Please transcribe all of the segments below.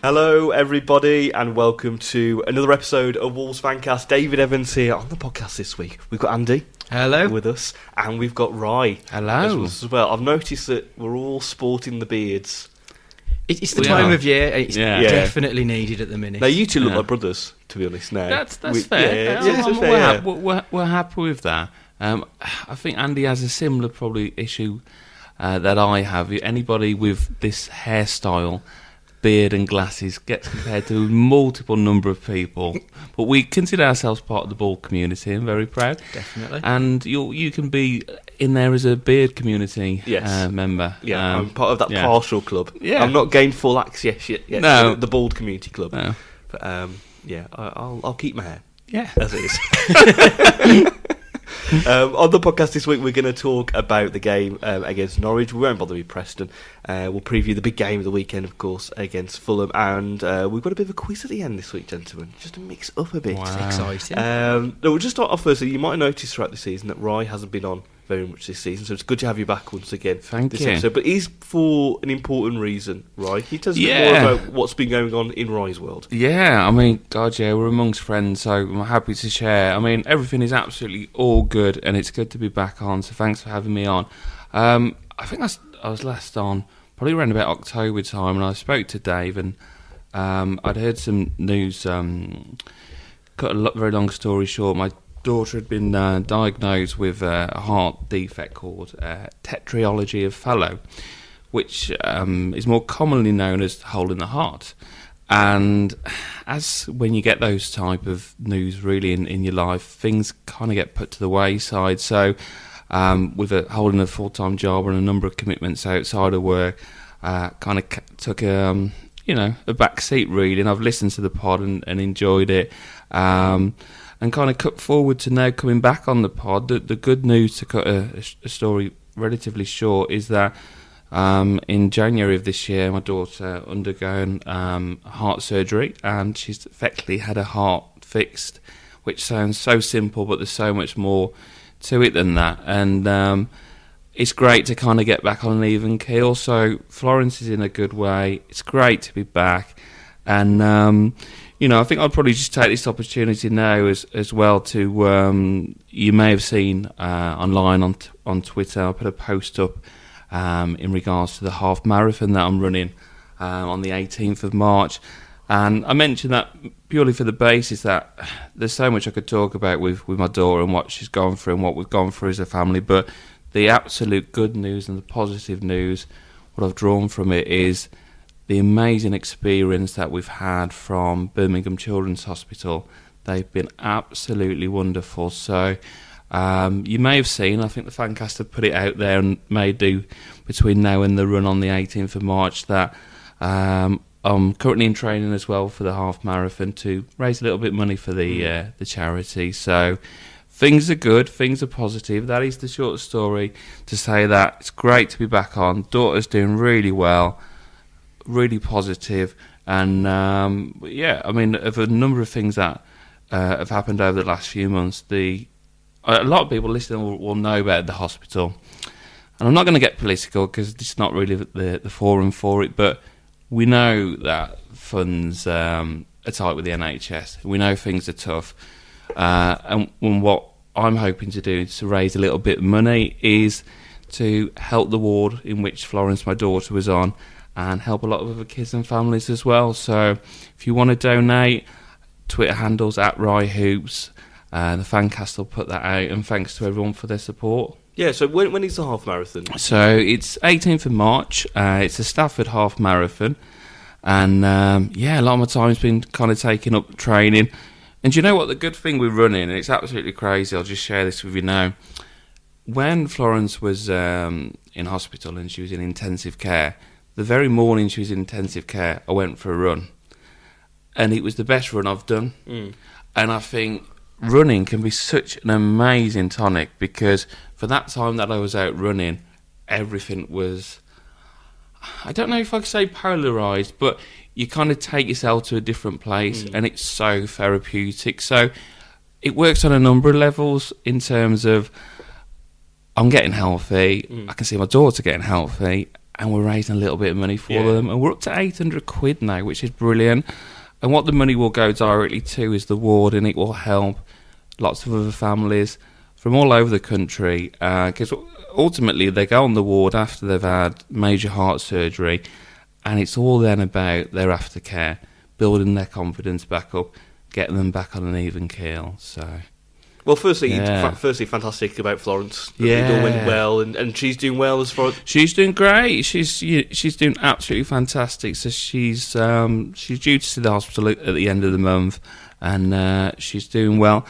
Hello everybody and welcome to another episode of Wolves Fancast. David Evans here on the podcast this week. We've got Andy. Hello. With us, and we've got Roy. Hello. As well. I've noticed that we're all sporting the beards. It's the time of year. It's definitely needed at the minute. Now you two look like brothers, to be honest. Now that's fair. We're happy with that. I think Andy has a similar probably issue that I have. Anybody with this hairstyle, beard and glasses gets compared to a multiple number of people, but we consider ourselves part of the ball community. I'm very proud, definitely. And you can be in there as a beard community member. Yeah, I'm part of that partial club. Yeah, I'm not gained full access yet. No, the bald community club. No, but I'll keep my hair. Yeah, as it is. On the podcast this week, we're going to talk about the game against Norwich. We won't bother with Preston. We'll preview the big game of the weekend, of course, against Fulham. And we've got a bit of a quiz at the end this week, gentlemen, just to mix up a bit. Wow. It's exciting. We'll just start off first. You might have noticed throughout the season that Rye hasn't been on very much this season, so it's good to have you back once again. Thank you. But he's for an important reason, Roy. He tells us a bit more about what's been going on in Roy's world. Yeah, I mean, God, yeah, we're amongst friends, so I'm happy to share. I mean, everything is absolutely all good, and it's good to be back on, so thanks for having me on. I think I was last on probably around about October time, and I spoke to Dave, and I'd heard some news. Cut a very long story short, my daughter had been diagnosed with a heart defect called tetralogy of Fallot, which is more commonly known as hole in the heart. And as when you get those type of news really in your life, things kind of get put to the wayside. So with a holding a full-time job and a number of commitments outside of work, kind of took a back seat really. And I've listened to the pod and enjoyed it. And kind of cut forward to now coming back on the pod. The good news, to cut a story relatively short, is that in January of this year, my daughter underwent heart surgery, and she's effectively had her heart fixed, which sounds so simple, but there's so much more to it than that. And it's great to kind of get back on an even keel. So Florence is in a good way. It's great to be back. And I think I'd probably just take this opportunity now as well to, you may have seen online on Twitter, I put a post up in regards to the half marathon that I'm running on the 18th of March. And I mentioned that purely for the basis that there's so much I could talk about with my daughter and what she's gone through and what we've gone through as a family. But the absolute good news and the positive news, what I've drawn from it is the amazing experience that we've had from Birmingham Children's Hospital. They've been absolutely wonderful. So you may have seen, I think the Fancast have put it out there and may do between now and the run on the 18th of March, that I'm currently in training as well for the half marathon to raise a little bit of money for the charity. So things are good, things are positive. That is the short story to say that it's great to be back on. Daughter's doing really well. Really positive, and of a number of things that have happened over the last few months, a lot of people listening will know about the hospital, and I'm not going to get political because it's not really the forum for it. But we know that funds are tight with the NHS. We know things are tough, and what I'm hoping to do is to raise a little bit of money is to help the ward in which Florence, my daughter, was on, and help a lot of other kids and families as well. So if you want to donate, Twitter handles @RyeHoops. The Fancast will put that out, and thanks to everyone for their support. Yeah, so when is the half marathon? So it's 18th of March. It's a Stafford half marathon. And yeah, a lot of my time's been kind of taking up training. And do you know what? The good thing we're running, and it's absolutely crazy, I'll just share this with you now. When Florence was in hospital and she was in intensive care, the very morning she was in intensive care, I went for a run. And it was the best run I've done. Mm. And I think running can be such an amazing tonic, because for that time that I was out running, everything was, I don't know if I could say polarised, but you kind of take yourself to a different place, and it's so therapeutic. So it works on a number of levels in terms of I'm getting healthy, I can see my daughter getting healthy, and we're raising a little bit of money for them, and we're up to 800 quid now, which is brilliant. And what the money will go directly to is the ward, and it will help lots of other families from all over the country, because ultimately they go on the ward after they've had major heart surgery, and it's all then about their aftercare, building their confidence back up, getting them back on an even keel. So, well, firstly, fantastic about Florence. You're doing well, and she's doing well as far as... She's doing great. She's doing absolutely fantastic. So she's due to see the hospital at the end of the month, and she's doing well.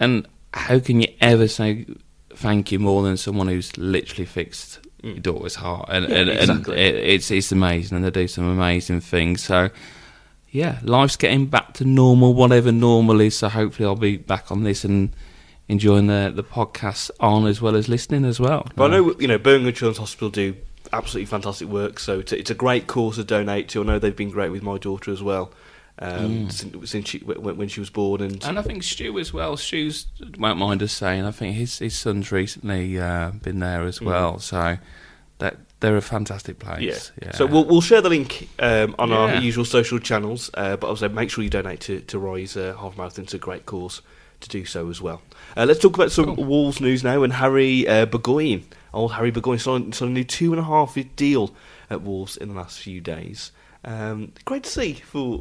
And how can you ever say thank you more than someone who's literally fixed your daughter's heart? And it's amazing, and they do some amazing things. So, yeah, life's getting back to normal, whatever normal is. So hopefully I'll be back on this and enjoying the podcast on as well as listening as well. But I know, Birmingham Children's Hospital do absolutely fantastic work, so it's a great cause to donate to. I know they've been great with my daughter as well. Since when she was born, and I think Stu as well. Stu won't mind us saying, I think his son's recently been there as well. So that they're a fantastic place. Yeah. So we'll share the link on our usual social channels. But also make sure you donate to Roy's half marathon. It's a great cause to do so as well. Let's talk about some Wolves news now. And Harry Burgoyne, old Harry Burgoyne, signed a new 2.5-year deal at Wolves in the last few days. Great to see for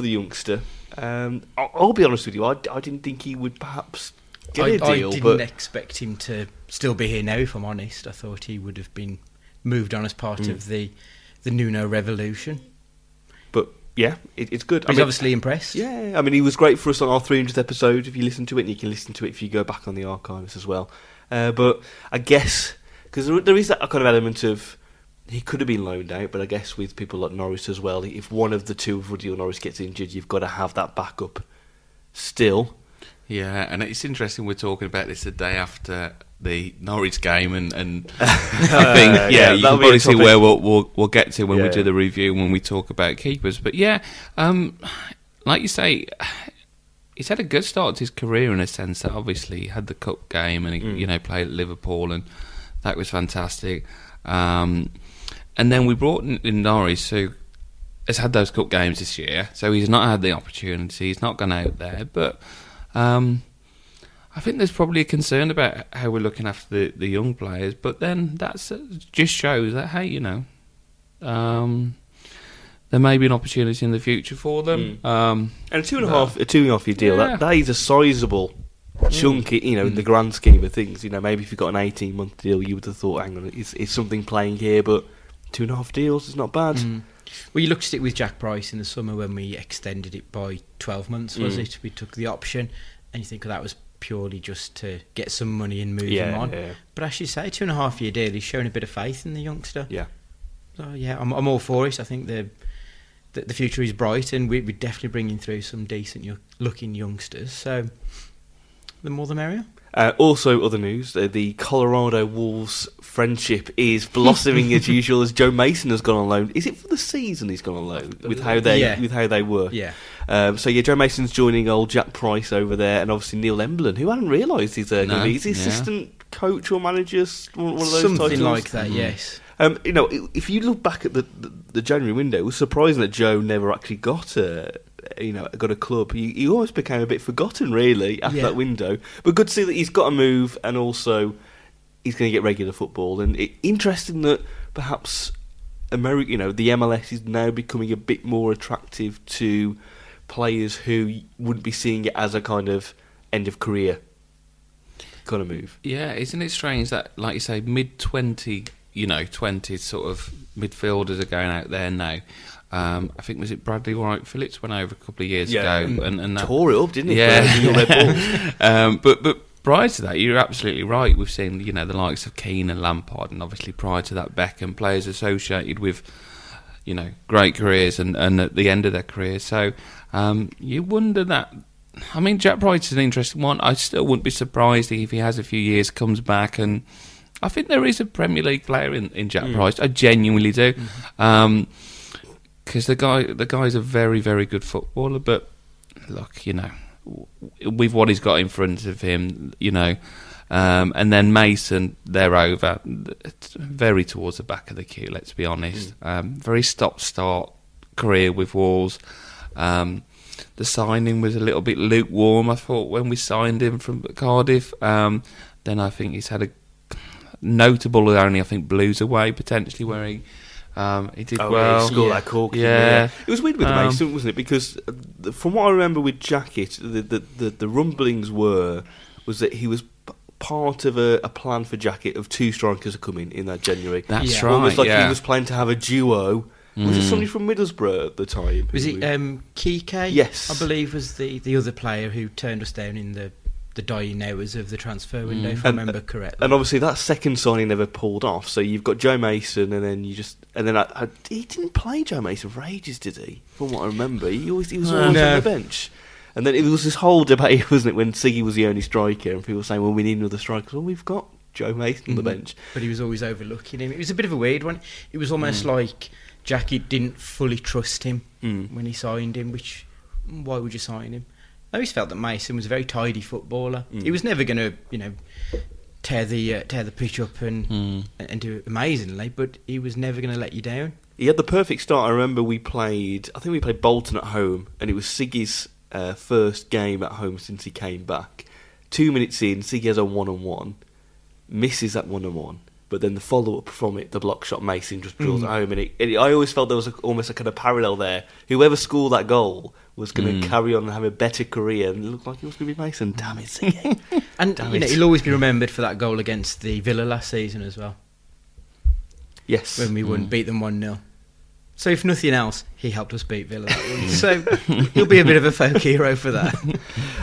the youngster. I'll be honest with you, I didn't think he would perhaps get a deal. I didn't expect him to still be here now, if I'm honest. I thought he would have been moved on as part of the Nuno revolution. But, yeah, it's good. He's obviously impressed. Yeah, I mean, he was great for us on our 300th episode, if you listen to it, and you can listen to it if you go back on the archives as well. But I guess, because there is that kind of element of, he could have been loaned out, but I guess with people like Norris as well, if one of the two, Ruddy or Norris, gets injured, you've got to have that backup still. Yeah, and it's interesting we're talking about this the day after the Norwich game, and I think you can probably see where we'll get to when we do the review, when we talk about keepers. But yeah, like you say, he's had a good start to his career in a sense that obviously he had the cup game, and he played at Liverpool, and that was fantastic. And then we brought in Norris, who has had those cup games this year, so he's not had the opportunity, he's not gone out there, but I think there's probably a concern about how we're looking after the young players, but then that's just shows that, hey, there may be an opportunity in the future for them. And a two and a half year deal, that is a sizable chunky, in the grand scheme of things. Maybe if you got an 18-month deal, you would have thought, hang on, is something playing here, but 2.5 deals is not bad. Well, you looked at it with Jack Price in the summer when we extended it by 12 months, was it? We took the option, and you think that was purely just to get some money and move him on. Yeah. But as you say, 2.5-year deal, he's shown a bit of faith in the youngster. Yeah. So, yeah, I'm all for it. I think the future is bright, and we're definitely bringing through some decent-looking youngsters, so the more the merrier. Also, other news, the Colorado Wolves friendship is blossoming as usual, as Joe Mason has gone on loan. Is it for the season he's gone on loan with how they were? Yeah. Joe Mason's joining old Jack Price over there, and obviously Neil Emblen, who I hadn't realised he's going to be his assistant coach or manager, one of those something titles. Like that, yes. If you look back at the January window, it was surprising that Joe never actually got a club. He almost became a bit forgotten, really, after that window. But good to see that he's got a move, and also he's going to get regular football. And interesting that perhaps America, the MLS is now becoming a bit more attractive to players who wouldn't be seeing it as a kind of end of career kind of move. Yeah, isn't it strange that, like you say, mid 20s sort of midfielders are going out there now. I think, was it Bradley White Phillips went over a couple of years ago and that, tore it up, didn't he? Yeah. But prior to that, you're absolutely right. We've seen, you know, the likes of Keane and Lampard, and obviously prior to that, Beckham, players associated with, you know, great careers and at the end of their careers. So you wonder that. I mean, Jack Price is an interesting one. I still wouldn't be surprised if he has a few years, comes back, and I think there is a Premier League player in Jack Price. I genuinely do, because the guy's a very, very good footballer. But look, you know, with what he's got in front of him, you know, and then Mason, they're over, it's very towards the back of the queue. Let's be honest. Very stop-start career with Wolves. The signing was a little bit lukewarm, I thought, when we signed him from Cardiff. Then I think he's had a notable only, I think, Blues away, potentially, where he did well. He scored that cork. Yeah. It was weird with Mason, wasn't it? Because from what I remember with Jack, the rumblings was that he was part of a plan for Jack of two strikers coming in that January. That's right. Almost like he was planning to have a duo. Was it somebody from Middlesbrough at the time? Was it Kike? Yes. I believe was the other player who turned us down in the dying hours of the transfer window, if I remember correctly. And obviously that second signing never pulled off, so you've got Joe Mason, and then he didn't play Joe Mason for ages, did he? From what I remember, he was always on the bench. And then it was this whole debate, wasn't it, when Siggy was the only striker, and people were saying, well, we need another striker. Well, we've got Joe Mason on the bench. But he was always overlooking him. It was a bit of a weird one. It was almost like Jackie didn't fully trust him when he signed him, which, why would you sign him? I always felt that Mason was a very tidy footballer. He was never going to, you know, tear the pitch up and do it amazingly, but he was never going to let you down. He had the perfect start. I remember we played Bolton at home, and it was Siggy's first game at home since he came back. 2 minutes in, Siggy has a one-on-one, misses that one-on-one. But then the follow-up from it, the block shot, Mason just drills at home. And I always felt there was almost a kind of parallel there. Whoever scored that goal was going to carry on and have a better career. And it looked like it was going to be Mason. Damn it, Siggy. And you know, he'll always be remembered for that goal against the Villa last season as well. Yes. When we wouldn't beat them 1-0. So if nothing else, he helped us beat Villa that week. So he'll be a bit of a folk hero for that.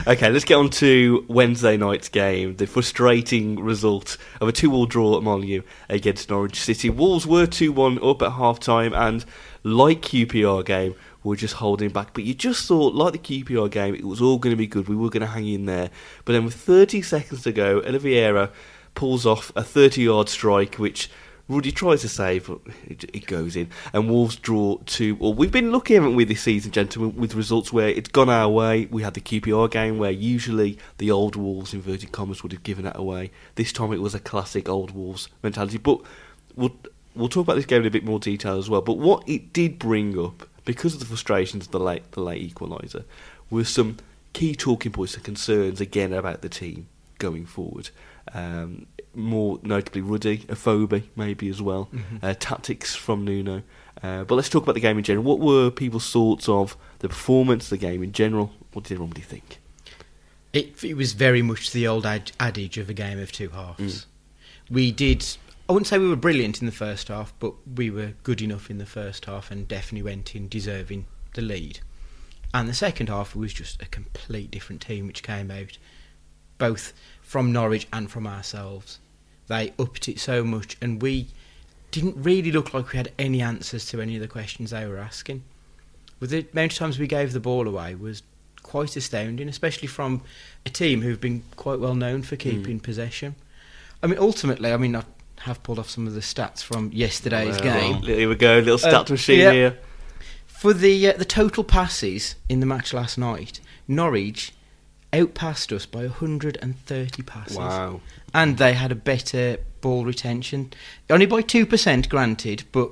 Okay, let's get on to Wednesday night's game. The frustrating result of a 2-2 draw at Molineux against Norwich City. Wolves were 2-1 up at half-time and, like QPR game, were just holding back. But you just thought, like the QPR game, it was all going to be good. We were going to hang in there. But then with 30 seconds to go, Oliveira pulls off a 30-yard strike, which Ruddy tries to save, but it goes in. And Wolves draw 2-2. Well, we've been lucky, haven't we, this season, gentlemen, with results where it's gone our way. We had the QPR game where usually the old Wolves, inverted commas, would have given that away. This time it was a classic old Wolves mentality. But we'll talk about this game in a bit more detail as well. But what it did bring up, because of the frustrations of the late equaliser, were some key talking points and concerns, again, about the team going forward. More notably Ruddy, Afobe maybe as well, tactics from Nuno. But let's talk about the game in general. What were people's thoughts of the performance, the game in general? What did everybody think? It was very much the old adage of a game of two halves. We did, I wouldn't say we were brilliant in the first half, but we were good enough in the first half and definitely went in deserving the lead. And the second half was just a complete different team which came out, both from Norwich and from ourselves. They upped it so much, and we didn't really look like we had any answers to any of the questions they were asking. But the amount of times we gave the ball away was quite astounding, especially from a team who've been quite well known for keeping possession. I mean, ultimately, I have pulled off some of the stats from yesterday's game. Here we go, little stat machine here. For the total passes in the match last night, Norwich outpassed us by 130 passes. Wow. And they had a better ball retention. Only by 2%, granted, but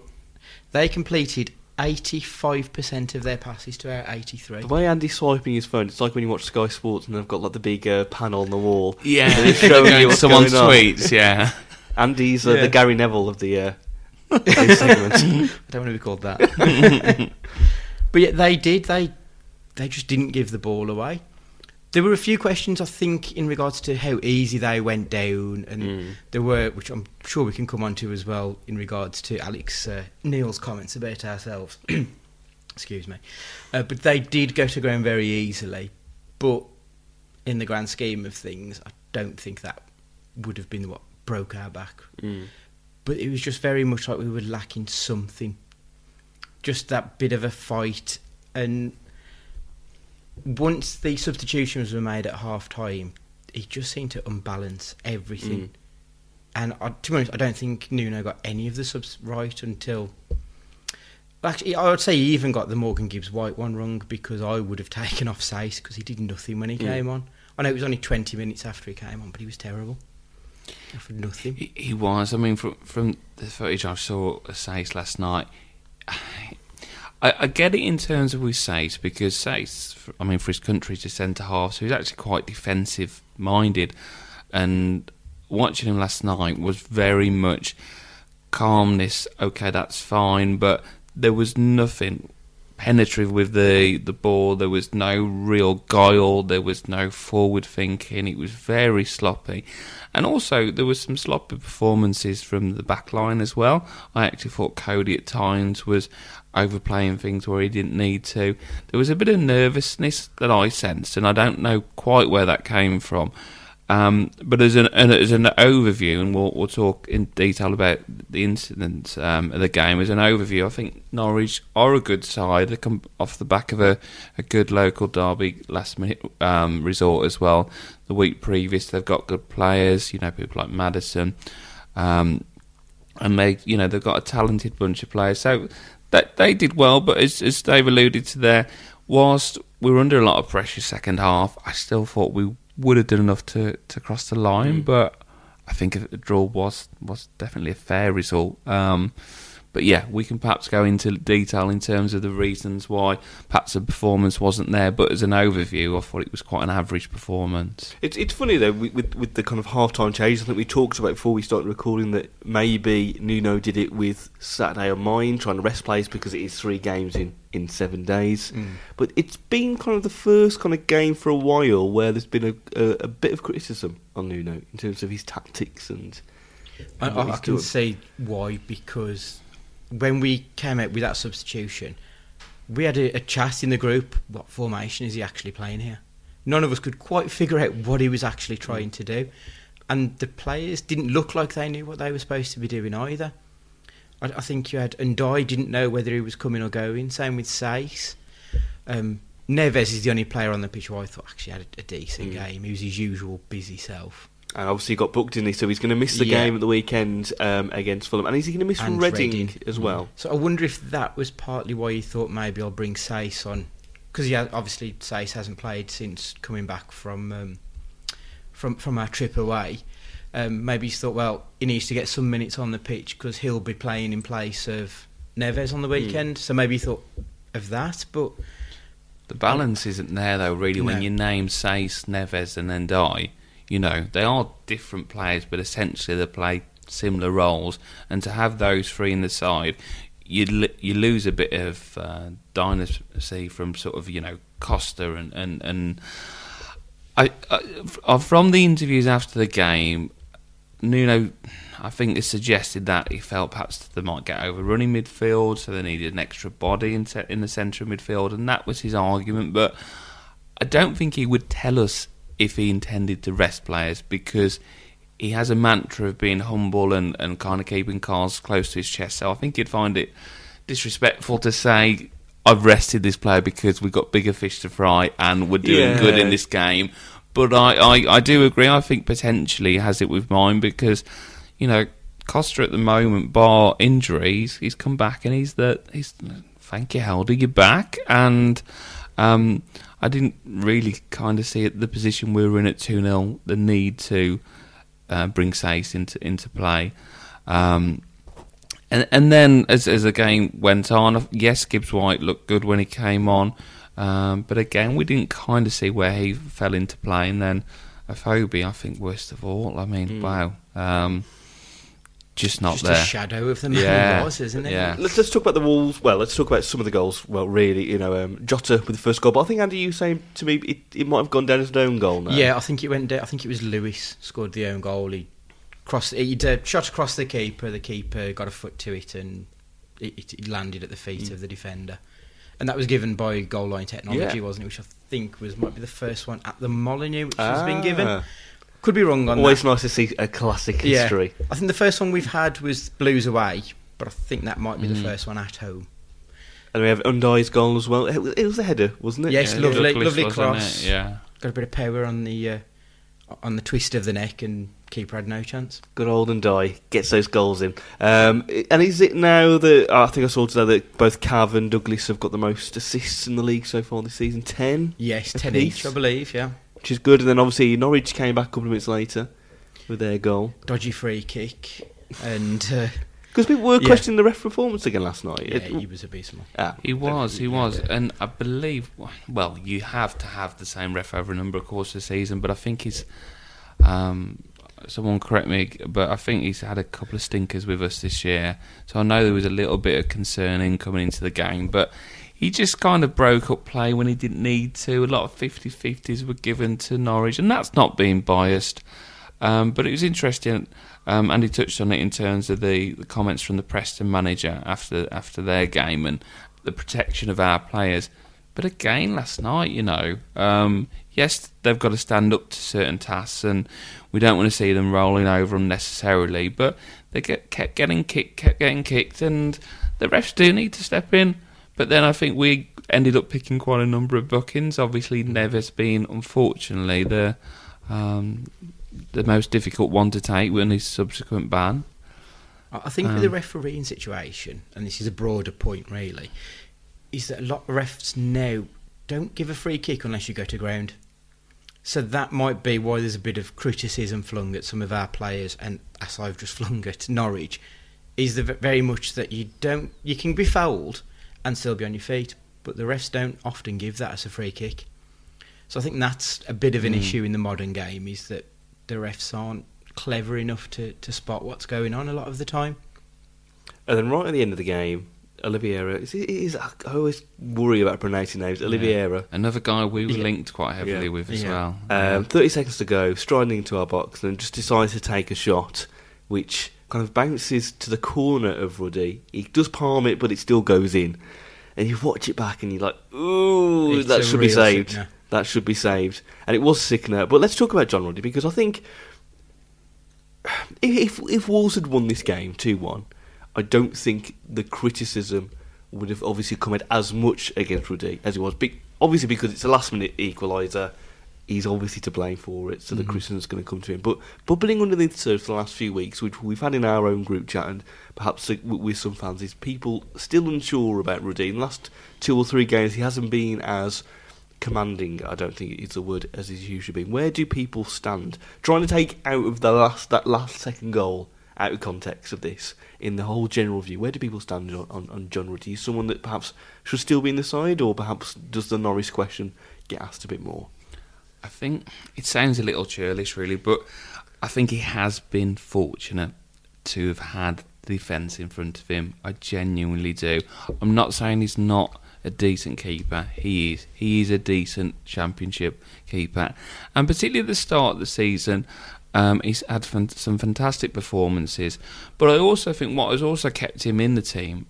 they completed 85% of their passes to our 83. The way Andy's swiping his phone, it's like when you watch Sky Sports and they've got like the big panel on the wall. Yeah. And it's showing you someone's tweets, yeah. Andy's the Gary Neville of the segment. I don't want to be called that. But yeah, they did. They just didn't give the ball away. There were a few questions, I think, in regards to how easy they went down, and there were, which I'm sure we can come on to as well, in regards to Alex Neil's comments about ourselves. Excuse me. But they did go to ground very easily. But in the grand scheme of things, I don't think that would have been what broke our back. Mm. But it was just very much like we were lacking something. Just that bit of a fight. And once the substitutions were made at half-time, it just seemed to unbalance everything. Mm. And to be honest, I don't think Nuno got any of the subs right until... Actually, I would say he even got the Morgan Gibbs White one wrong, because I would have taken off Saïss because he did nothing when he came on. I know it was only 20 minutes after he came on, but he was terrible. For nothing. He was. I mean, from the footage I saw of Saïss last night, I get it in terms of with Saïss, because Saïss, I mean, for his country, he's a centre-half, so he's actually quite defensive-minded. And watching him last night was very much calmness, okay, that's fine, but... There was nothing penetrative with the ball. There was no real guile. There was no forward thinking. It was very sloppy. And also, there was some sloppy performances from the back line as well. I actually thought Coady at times was overplaying things where he didn't need to. There was a bit of nervousness that I sensed, and I don't know quite where that came from. But as an overview, and we'll talk in detail about the incident of the game, as an overview, I think Norwich are a good side. They come off the back of a good local derby last-minute resort as well. The week previous, they've got good players, you know, people like Madison, and they, you know, they've got a talented bunch of players. So they did well, but as Dave alluded to there, whilst we were under a lot of pressure second half, I still thought we would have done enough to cross the line, but I think a draw was definitely a fair result. But yeah, we can perhaps go into detail in terms of the reasons why perhaps the performance wasn't there, but as an overview, I thought it was quite an average performance. It's funny though, with the kind of half-time changes, I think we talked about before we started recording that maybe Nuno did it with Saturday in mind, trying to rest players because it is 3 games in 7 days. Mm. But it's been kind of the first kind of game for a while where there's been a bit of criticism on Nuno in terms of his tactics and I can see why, because... When we came out with that substitution, we had a chat in the group, what formation is he actually playing here? None of us could quite figure out what he was actually trying to do. And the players didn't look like they knew what they were supposed to be doing either. I think you had N'Diaye didn't know whether he was coming or going, same with Saïss. Neves is the only player on the pitch who I thought actually had a decent game. He was his usual busy self. And obviously he got booked, didn't he? So he's going to miss the game at the weekend against Fulham. And is he going to miss from Reading as well? So I wonder if that was partly why he thought maybe I'll bring Saïss on. Because obviously Saïss hasn't played since coming back from our trip away. Maybe he thought, well, he needs to get some minutes on the pitch because he'll be playing in place of Neves on the weekend. So maybe he thought of that, but... The balance isn't there, though, really, when you name Saïss, Neves and N'Diaye. You know, they are different players, but essentially they play similar roles. And to have those 3 in the side, you lose a bit of dynasty from sort of, you know, Costa and I from the interviews after the game, Nuno, I think, has suggested that he felt perhaps they might get overrun in midfield, so they needed an extra body in the centre of midfield, and that was his argument. But I don't think he would tell us if he intended to rest players, because he has a mantra of being humble and kind of keeping cards close to his chest. So I think he'd find it disrespectful to say, I've rested this player because we've got bigger fish to fry and we're doing good in this game. But I do agree. I think potentially he has it with mine because, you know, Costa at the moment, bar injuries, he's come back and he's thank you, Helder, you're back. And I didn't really kind of see at the position we were in at 2-0 the need to bring Saïss into play. And then as the game went on, yes, Gibbs White looked good when he came on, but again, we didn't kind of see where he fell into play. And then Afobe, I think, worst of all. I mean, wow. Just there. Just a shadow of the man he was, isn't it? Yeah. Let's talk about the Wolves. Well, let's talk about some of the goals. Well, really, you know, Jota with the first goal. But I think, Andy, you were saying to me it might have gone down as an own goal now. Yeah, I think it went down. I think it was Lewis scored the own goal. He shot across the keeper. The keeper got a foot to it and it landed at the feet of the defender. And that was given by goal line technology, wasn't it? Which I think was might be the first one at the Molineux, which has been given. Could be wrong on that. Always nice to see a classic history. I think the first one we've had was Blues away, but I think that might be the first one at home. And we have N'Diaye's goal as well. It was a header, wasn't it? Yes, lovely cross. Yeah. Got a bit of power on the twist of the neck, and keeper had no chance. Good old N'Diaye gets those goals in. And is it now that I think I saw today that both Cav and Douglas have got the most assists in the league so far this season? 10? Yes, 10 each, I believe. Yeah, which is good. And then obviously Norwich came back a couple of minutes later with their goal, dodgy free kick, and. Because people were questioning the ref performance again last night. Yeah, he was abysmal. He was. And I believe, well, you have to have the same ref over a number of courses this season, but I think he's, someone correct me, but I think he's had a couple of stinkers with us this year. So I know there was a little bit of concern in coming into the game, but he just kind of broke up play when he didn't need to. A lot of 50-50s were given to Norwich, and that's not being biased. But it was interesting. Andy touched on it in terms of the comments from the Preston manager after their game and the protection of our players. But again, last night, yes, they've got to stand up to certain tasks, and we don't want to see them rolling over them necessarily. But they kept getting kicked, and the refs do need to step in. But then I think we ended up picking quite a number of bookings. Obviously, Neves being unfortunately the most difficult one to take with his subsequent ban. I think with the refereeing situation, and this is a broader point really, is that a lot of refs now don't give a free kick unless you go to ground. So that might be why there's a bit of criticism flung at some of our players, and as I've just flung at Norwich, is very much that you can be fouled and still be on your feet, but the refs don't often give that as a free kick. So I think that's a bit of an issue in the modern game, is that the refs aren't clever enough to spot what's going on a lot of the time. And then right at the end of the game, Oliveira... I always worry about pronouncing names. Oliveira. Another guy we were linked quite heavily with as well. 30 seconds to go, striding into our box, and just decides to take a shot, which kind of bounces to the corner of Ruddy. He does palm it, but it still goes in. And you watch it back and you're like, ooh, that should be saved. Signal. That should be saved. And it was sickener. But let's talk about John Ruddy, because I think if Wolves had won this game 2-1, I don't think the criticism would have obviously come in as much against Ruddy as it was. Obviously, because it's a last-minute equaliser, he's obviously to blame for it, so the criticism's going to come to him. But bubbling under the surface the last few weeks, which we've had in our own group chat and perhaps with some fans, is people still unsure about Ruddy. In the last 2 or 3 games, he hasn't been as... commanding, I don't think it's a word, as it's usually been. Where do people stand? Trying to take out of that last second goal out of context of this, in the whole general view, where do people stand on John Ruddy? Is someone that perhaps should still be in the side, or perhaps does the Norris question get asked a bit more? I think it sounds a little churlish, really, but I think he has been fortunate to have had the defence in front of him. I genuinely do. I'm not saying he's not a decent keeper. He is a decent championship keeper, and particularly at the start of the season, he's had some fantastic performances. But I also think what has also kept him in the team,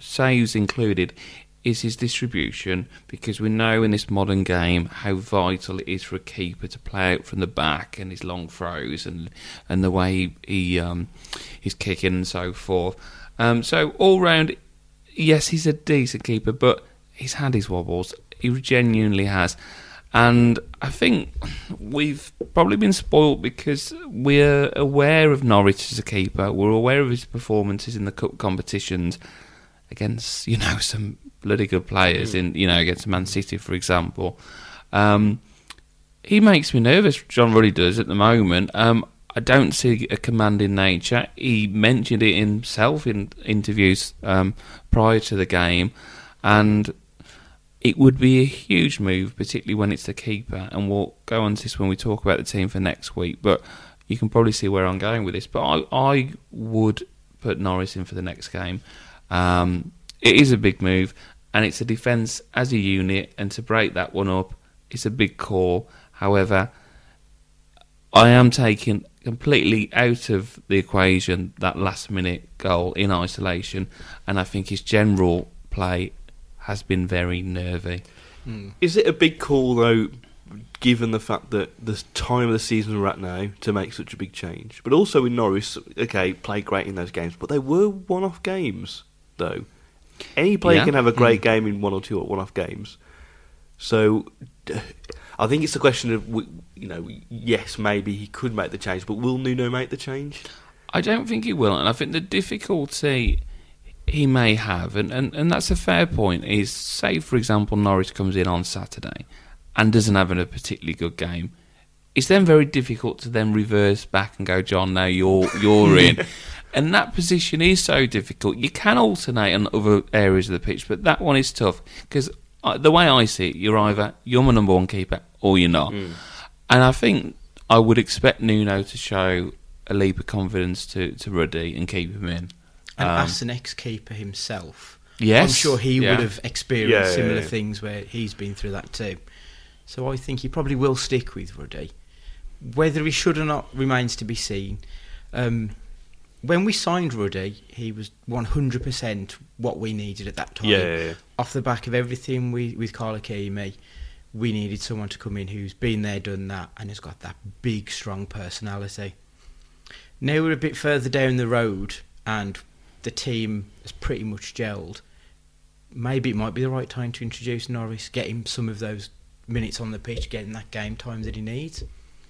saves included, is his distribution, because we know in this modern game how vital it is for a keeper to play out from the back, and his long throws and the way he his kicking and so forth. So all round. Yes, he's a decent keeper, but he's had his wobbles. He genuinely has. And I think we've probably been spoilt because we're aware of Norwich as a keeper. We're aware of his performances in the cup competitions against, some bloody good players, against Man City, for example. He makes me nervous, John Ruddy does at the moment. I don't see a commanding nature. He mentioned it himself in interviews prior to the game, and it would be a huge move, particularly when it's the keeper. And we'll go on to this when we talk about the team for next week, but you can probably see where I'm going with this. But I would put Norris in for the next game. It is a big move, and it's a defence as a unit, and to break that one up, it's a big call. However, I am taking completely out of the equation that last-minute goal in isolation, and I think his general play has been very nervy. Is it a big call, though, given the fact that the time of the season we're at now, to make such a big change? But also with Norris, okay, played great in those games, but they were one-off games, though. Any player can have a great game in one or two one-off games. So I think it's the question of, you know, yes, maybe he could make the change, but will Nuno make the change? I don't think he will, and I think the difficulty he may have, and that's a fair point, is, say, for example, Norris comes in on Saturday and doesn't have a particularly good game. It's then very difficult to then reverse back and go, John, now you're in. And that position is so difficult. You can alternate on other areas of the pitch, but that one is tough because the way I see it, you're my number one keeper or you're not. And I think I would expect Nuno to show a leap of confidence to Ruddy and keep him in. And as an ex-keeper himself, yes, I'm sure he would have experienced similar things where he's been through that too. So I think he probably will stick with Ruddy. Whether he should or not remains to be seen. When we signed Ruddy, he was 100% what we needed at that time. Off the back of everything with Carl Hakimi, we needed someone to come in who's been there, done that, and has got that big, strong personality. Now we're a bit further down the road, and the team has pretty much gelled. Maybe it might be the right time to introduce Norris, get him some of those minutes on the pitch, getting that game time that he needs,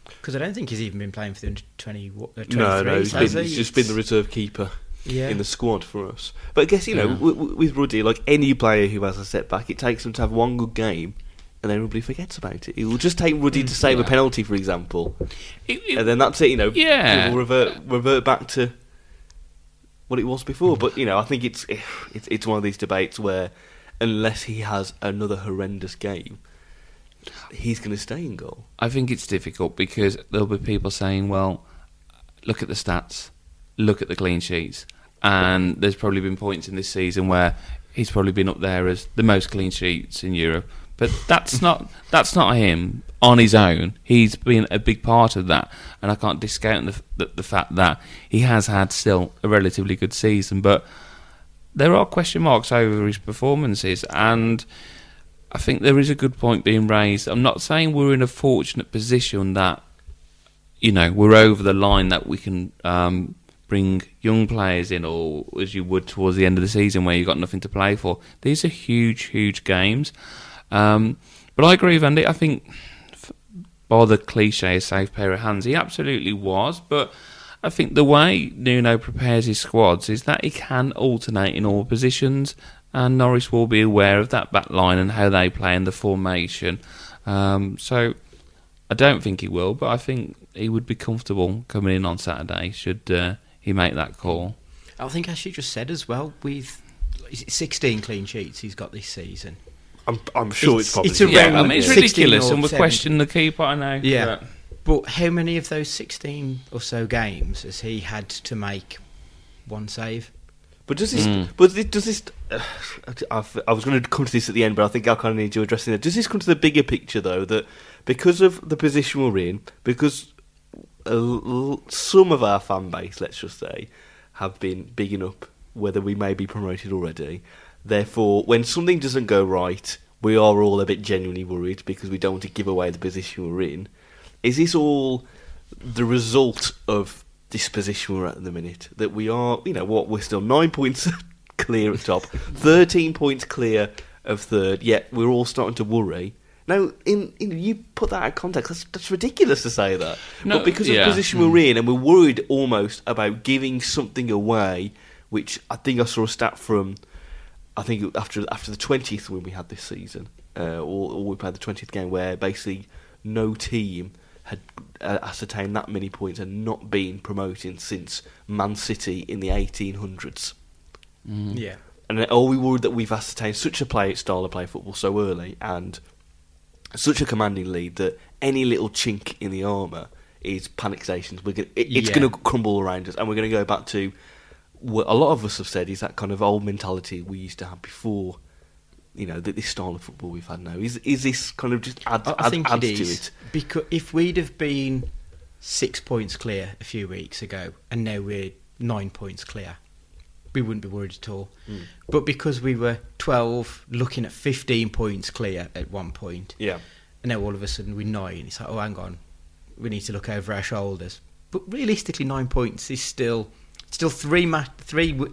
because I don't think he's even been playing for the under 23. No, he's just been the reserve keeper in the squad for us. But I guess, you know, with Ruddy, like any player who has a setback, it takes them to have one good game and then everybody forgets about it. It will just take Ruddy to save a penalty, for example, and then that's it, you know. It will revert back to what it was before. But, you know, I think it's one of these debates where unless he has another horrendous game, he's going to stay in goal. I think it's difficult because there'll be people saying, well, look at the stats, look at the clean sheets, and there's probably been points in this season where he's probably been up there as the most clean sheets in Europe, but that's not him on his own. He's been a big part of that, and I can't discount the fact that he has had still a relatively good season, but there are question marks over his performances, and I think there is a good point being raised. I'm not saying we're in a fortunate position that, you know, we're over the line that we can bring young players in, or as you would towards the end of the season where you've got nothing to play for. These are huge, huge games. But I agree with Andy. I think, by the cliche, a safe pair of hands, he absolutely was. But I think the way Nuno prepares his squads is that he can alternate in all positions, and Norris will be aware of that back line and how they play in the formation. So I don't think he will, but I think he would be comfortable coming in on Saturday should he make that call. I think, as you just said as well, with 16 clean sheets he's got this season. I'm sure it's probably... It's ridiculous, and we'll question the keeper, I know. Yeah, but how many of those 16 or so games has he had to make one save? But does this? I was going to come to this at the end, but I think I kind of need you addressing it. Does this come to the bigger picture, though, that because of the position we're in, because some of our fan base, let's just say, have been bigging up whether we may be promoted already. Therefore, when something doesn't go right, we are all a bit genuinely worried because we don't want to give away the position we're in. Is this all the result of this position we're at the minute, that we are, you know what, we're still 9 points clear at top, 13 points clear of third, yet we're all starting to worry? Now, in you put that out of context, that's ridiculous to say that. No, but because of the position we're in, and we're worried almost about giving something away, which I think I saw a stat from, I think after the 20th when we had this season, or we played the 20th game, where basically no team had ascertained that many points and not been promoting since Man City in the 1800s. Yeah. And are we worried that we've ascertained such a style of play football so early and such a commanding lead that any little chink in the armour is panic stations? It's going to crumble around us, and we're going to go back to what a lot of us have said is that kind of old mentality we used to have before. You know, this style of football we've had now is this kind of just adds to it. Because if we'd have been 6 points clear a few weeks ago and now we're 9 points clear, we wouldn't be worried at all. But because we were 12, looking at 15 points clear at one point. Yeah. And now all of a sudden we're 9. It's like, oh, hang on, we need to look over our shoulders. But realistically, 9 points is still three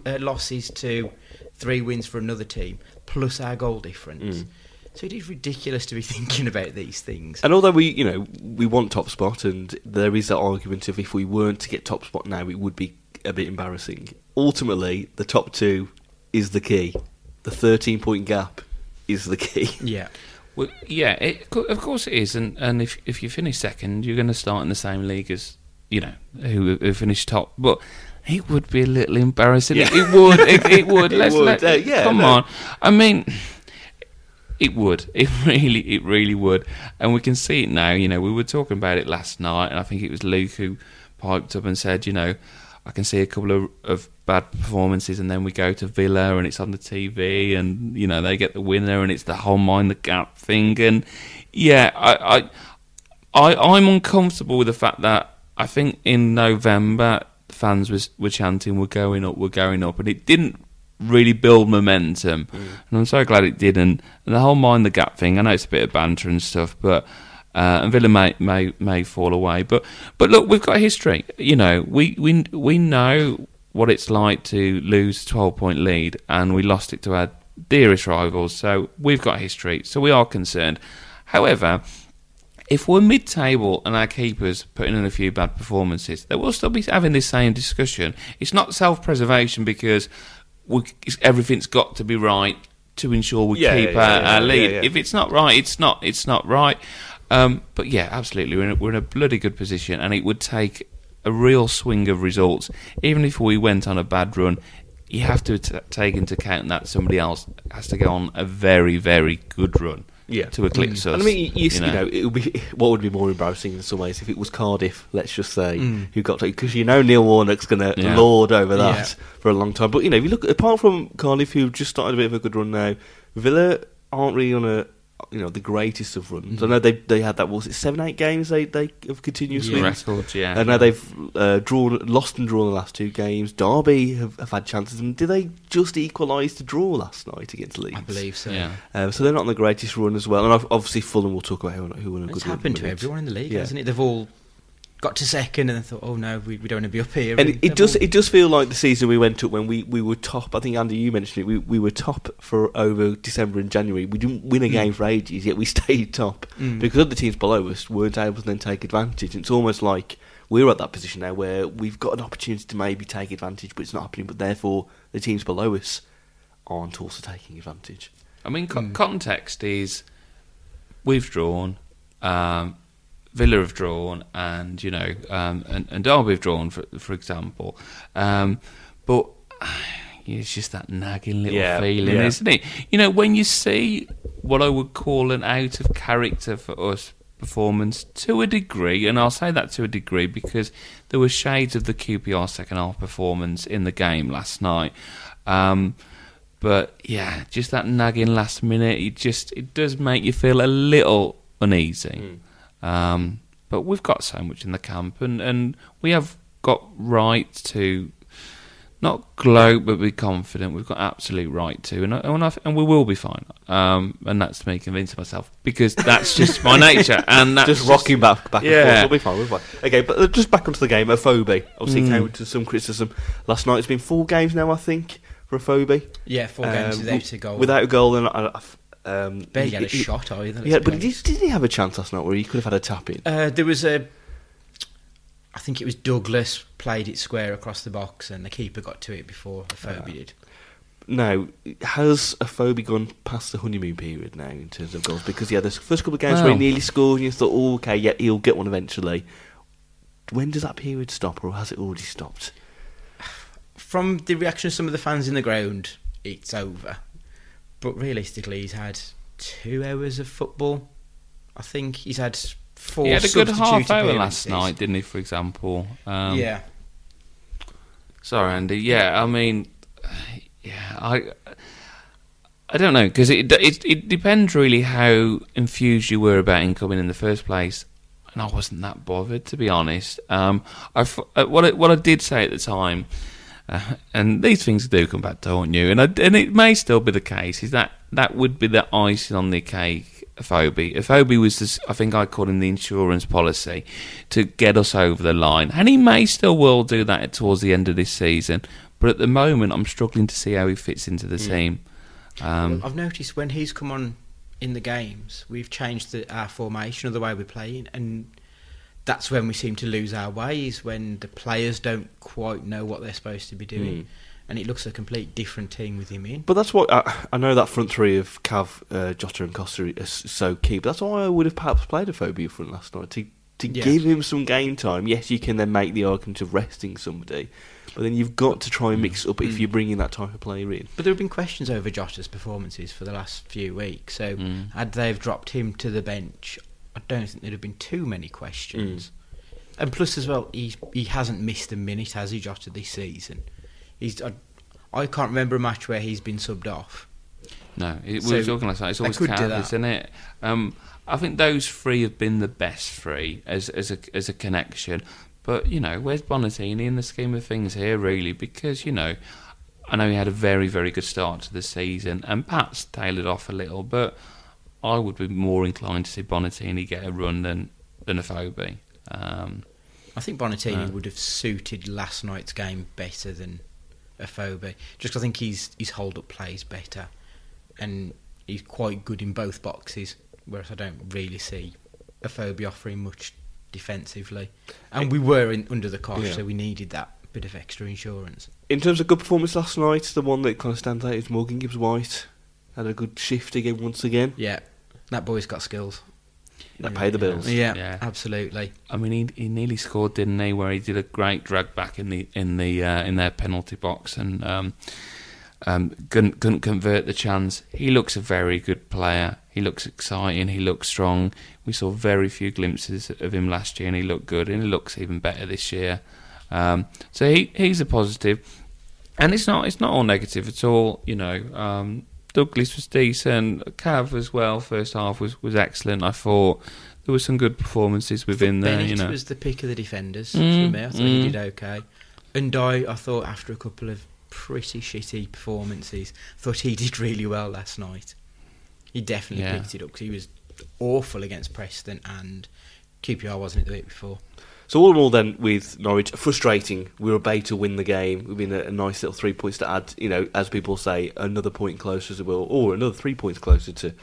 losses to 3 wins for another team, plus our goal difference. Mm. So it is ridiculous to be thinking about these things. And although we want top spot, and there is that argument of if we weren't to get top spot now, it would be a bit embarrassing. Ultimately, the top 2 is the key. The 13-point gap is the key. Yeah. Well, yeah, of course it is. And if you finish second, you're going to start in the same league as, who finished top. But it would be a little embarrassing. Yeah. It would. Come on. I mean... It really would. And we can see it now. We were talking about it last night, and I think it was Luke who piped up and said, I can see a couple of bad performances, and then we go to Villa and it's on the TV, and, they get the winner, and it's the whole mind the gap thing. And, yeah, I'm uncomfortable with the fact that I think in November, fans were chanting, we're going up, and it didn't really build momentum, and I'm so glad it didn't. And the whole mind the gap thing, I know it's a bit of banter and stuff, but and Villa may fall away, but look, we've got history. We know what it's like to lose 12-point lead, and we lost it to our dearest rivals, so we've got history, so we are concerned. However, if we're mid-table and our keeper's putting in a few bad performances, then we'll still be having this same discussion. It's not self-preservation because everything's got to be right to ensure we keep our lead. Yeah. If it's not right, it's not right. But yeah, absolutely, we're in a bloody good position, and it would take a real swing of results. Even if we went on a bad run, you have to take into account that somebody else has to go on a very, very good run to eclipse us. And I mean, it would be, what would be more embarrassing in some ways if it was Cardiff, let's just say, who got to, because Neil Warnock's going to lord over that for a long time. But if you look, apart from Cardiff, who've just started a bit of a good run now, Villa aren't really on a the greatest of runs. I know they had that, 7-8 games they have continuously record. Yeah, I know they've lost and drawn the last 2 games. Derby have had chances, and did they just equalise to draw last night against Leeds? I believe so. Yeah. So they're not on the greatest run as well. And obviously Fulham, will talk about who won a good run. It's happened to everyone in the league, hasn't it? They've all got to second and thought, oh no, we don't want to be up here. And it does feel like the season we went up when we were top. I think, Andy, you mentioned it. We were top for over December and January. We didn't win a game for ages, yet we stayed top because other teams below us weren't able to then take advantage. It's almost like we're at that position now where we've got an opportunity to maybe take advantage, but it's not happening. But therefore, the teams below us aren't also taking advantage. I mean, context is we've drawn. Villa have drawn, and and Derby have drawn, for example. But it's just that nagging little feeling, isn't it? When you see what I would call an out of character for us performance to a degree, and I'll say that to a degree because there were shades of the QPR second half performance in the game last night. But yeah, just that nagging last minute, it does make you feel a little uneasy. But we've got so much in the camp, and we have got right to not gloat, but be confident. We've got absolute right to, and we will be fine. And that's me convincing myself, because that's just my nature, and that's just rocking back and forth. We'll be fine. Okay, but just back onto the game. Afobe obviously came to some criticism last night. It's been 4 games now, I think, for Afobe. Yeah, 4 games without a goal, and barely had a shot either. Yeah, but did he have a chance last night where he could have had a tap in? There was I think it was Douglas played it square across the box, and the keeper got to it before Afobe did. Now, has Afobe gone past the honeymoon period now in terms of goals? Because the first couple of games where he nearly scored, and you thought, he'll get one eventually. When does that period stop, or has it already stopped? From the reaction of some of the fans in the ground, it's over. But realistically, he's had 2 hours of football. I think he's had 4 substitute. He had a good half hour last night, didn't he, for example? Yeah. Sorry, Andy. Yeah, I mean... Yeah, I don't know, because it depends really how enthused you were about him coming in the first place. And I wasn't that bothered, to be honest. What I did say at the time... And these things do come back to haunt you. And it may still be the case, is that that would be the icing on the cake, Afobe. Afobe was, this, I think I called him the insurance policy to get us over the line. And he may still will do that towards the end of this season. But at the moment, I'm struggling to see how he fits into the team. I've noticed when he's come on in the games, we've changed our formation of the way we're playing, and that's when we seem to lose our ways, when the players don't quite know what they're supposed to be doing, and it looks a complete different team with him in. But that's what I know, that front three of Cav, Jota and Costa is so key, but that's why I would have perhaps played Afobe front last night, to give him some game time. Yes, you can then make the argument of resting somebody, but then you've got to try and mix it up if you're bringing that type of player in. But there have been questions over Jota's performances for the last few weeks, so had they have dropped him to the bench, I don't think there'd have been too many questions. And plus as well, he hasn't missed a minute, has he, Jota, this season? I can't remember a match where he's been subbed off. No, we were talking last night, it's always Cav, isn't it? I think those three have been the best three as a connection. But, you know, where's Bonatini in the scheme of things here, really? Because, you know, I know he had a very, very good start to the season and perhaps tailored off a little, but I would be more inclined to see Bonatini get a run than Afobe. I think Bonatini would have suited last night's game better than Afobe. Just 'cause I think his hold-up plays better and he's quite good in both boxes, whereas I don't really see Afobe offering much defensively, and we were under the cosh, so we needed that bit of extra insurance. In terms of good performance last night, the one that kind of stands out is Morgan Gibbs White. Had a good shift again once again. Yeah, that boy's got skills. That pay the bills. Yeah, absolutely. I mean, he nearly scored, didn't he? Where he did a great drag back in their penalty box and couldn't convert the chance. He looks a very good player. He looks exciting. He looks strong. We saw very few glimpses of him last year, and he looked good, and he looks even better this year. So he's a positive, and it's not all negative at all. You know, Douglas was decent. Cav as well. First half was excellent. I thought there were some good performances within there. Bennett, you know, was the pick of the defenders for me. I thought he did okay. N'Diaye, I thought after a couple of pretty shitty performances, thought he did really well last night. He definitely picked it up because he was awful against Preston and QPR, wasn't it, the week before? So all in all then, with Norwich, frustrating. We were about to win the game. We've been a nice little 3 points to add, you know, as people say, another point closer to will, or another 3 points closer to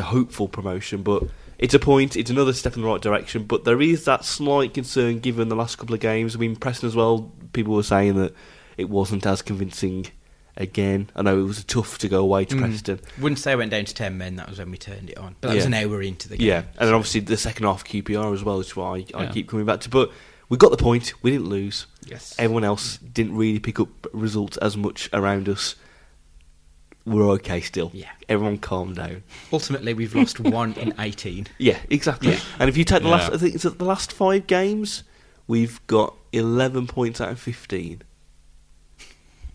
hopeful promotion. But it's a point, it's another step in the right direction, but there is that slight concern given the last couple of games. I mean, Preston as well, people were saying that it wasn't as convincing again. I know it was tough to go away to Preston. Once they went down to 10 men, that was when we turned it on. But that was an hour into the game. Yeah, and then obviously the second half QPR as well, which is why I keep coming back to. But we got the point. We didn't lose. Yes. Everyone else didn't really pick up results as much around us. We're okay still. Yeah. Everyone calm down. Ultimately, we've lost 1 in 18. Yeah, exactly. Yeah. And if you take the last, I think it's the last 5 games, we've got 11 points out of 15.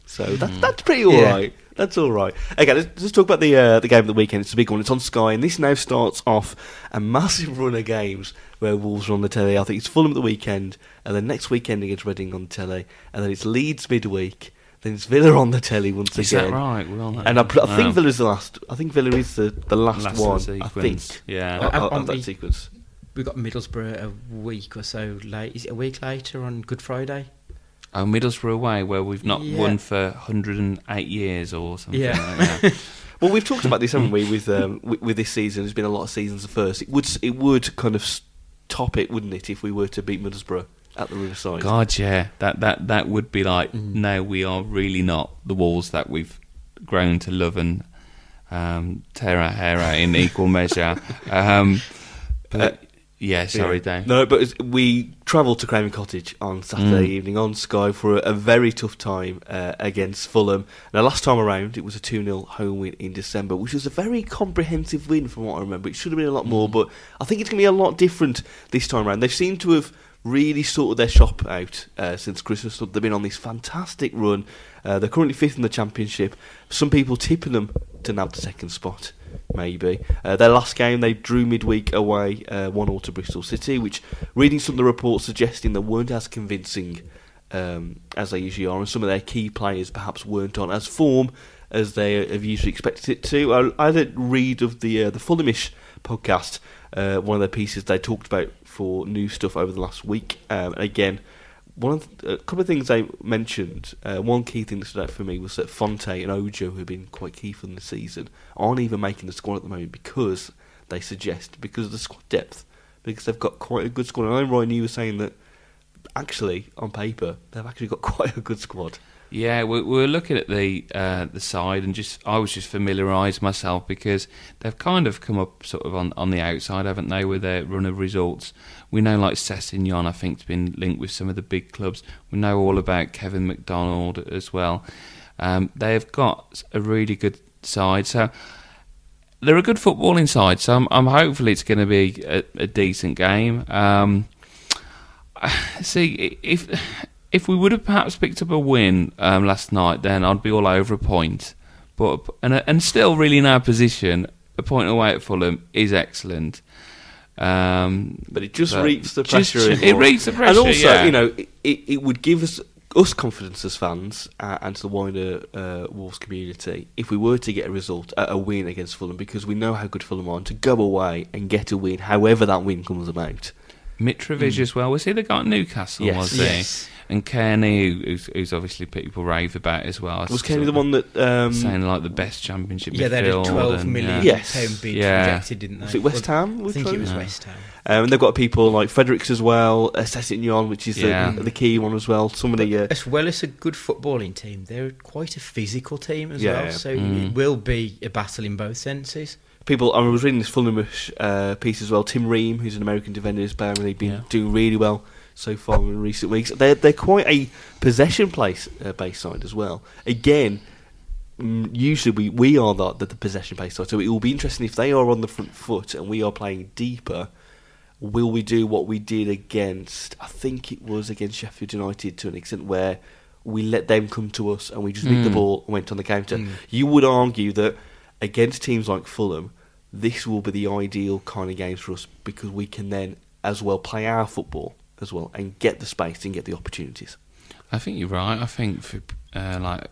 So that's pretty all right. That's all right. Okay, let's talk about the game of the weekend. It's a big one. It's on Sky, and this now starts off a massive run of games where Wolves are on the telly. I think it's Fulham at the weekend, and then next weekend against Reading on the telly, and then it's Leeds midweek, then it's Villa on the telly once again. Is that right? We're on that. And I think Villa's the last. I think Villa is the last one. Of the sequence. I think. Yeah. Of that sequence. We got Middlesbrough a week or so late. Is it a week later on Good Friday? Oh, Middlesbrough away, where we've not won for 108 years or something like that. Well, we've talked about this, haven't we, with this season. There's been a lot of seasons of first. It would kind of top it, wouldn't it, if we were to beat Middlesbrough at the Riverside? God, yeah. That would be like, no, we are really not the Wolves that we've grown to love and tear our hair out in equal measure. Yeah, sorry, Dan. No, but we travelled to Craven Cottage on Saturday evening on Sky for a very tough time against Fulham. Now, last time around, it was a 2-0 home win in December, which was a very comprehensive win from what I remember. It should have been a lot more, but I think it's going to be a lot different this time around. They seem to have really sorted their shop out since Christmas. They've been on this fantastic run. They're currently 5th in the Championship. Some people tipping them to nab the second spot. Maybe. Their last game, they drew midweek away 1-1 to Bristol City, which, reading some of the reports suggesting they weren't as convincing as they usually are, and some of their key players perhaps weren't on as form as they have usually expected it to. I did read of the Fulhamish podcast, one of their pieces they talked about for new stuff over the last week. Again, a couple of things they mentioned. One key thing that stood out for me was that Fonte and Ojo, who have been quite key for them this season, aren't even making the squad at the moment because they suggest, because of the squad depth, because they've got quite a good squad. And I know Roy was saying that actually, on paper, they've actually got quite a good squad. Yeah, we were looking at the side, and I was just familiarised myself because they've kind of come up sort of on the outside, haven't they, with their run of results. We know like Sessegnon, I think, has been linked with some of the big clubs. We know all about Kevin McDonald as well. They've got a really good side, so they're a good footballing side. So I'm hopefully it's going to be a decent game. See if we would have perhaps picked up a win last night, then I'd be all over a point. But and still really in our position, a point away at Fulham is excellent. But it just reaps the pressure. It reaps the pressure, and also yeah. You know, it would give us confidence as fans and to the wider Wolves community if we were to get a result, a win against Fulham, because we know how good Fulham are. And to go away and get a win, however that win comes about. Mitrovic as well. Was he the guy at Newcastle? Yes, was he? Yes. And Kearney, who's obviously people rave about as well. Was Kearney the one that saying like the best championship? Yeah, they had a £12 million pound bid rejected, didn't they? Was it West Ham? I think it was West Ham. And they've got people like Fredericks as well, Sessegnon, which is the key one as well. Somebody as well as a good footballing team, they're quite a physical team as well. So it will be a battle in both senses. People, I was reading this Fulhamish piece as well. Tim Ream, who's an American defender, has apparently been doing really well so far in recent weeks. They're quite a possession based side as well. Again, usually we are the possession based side, so it will be interesting if they are on the front foot and we are playing deeper. Will we do what we did against? I think it was against Sheffield United to an extent where we let them come to us and we just beat the ball and went on the counter. You would argue that against teams like Fulham, this will be the ideal kind of games for us because we can then as well play our football as well and get the space and get the opportunities. I think you're right. I think for like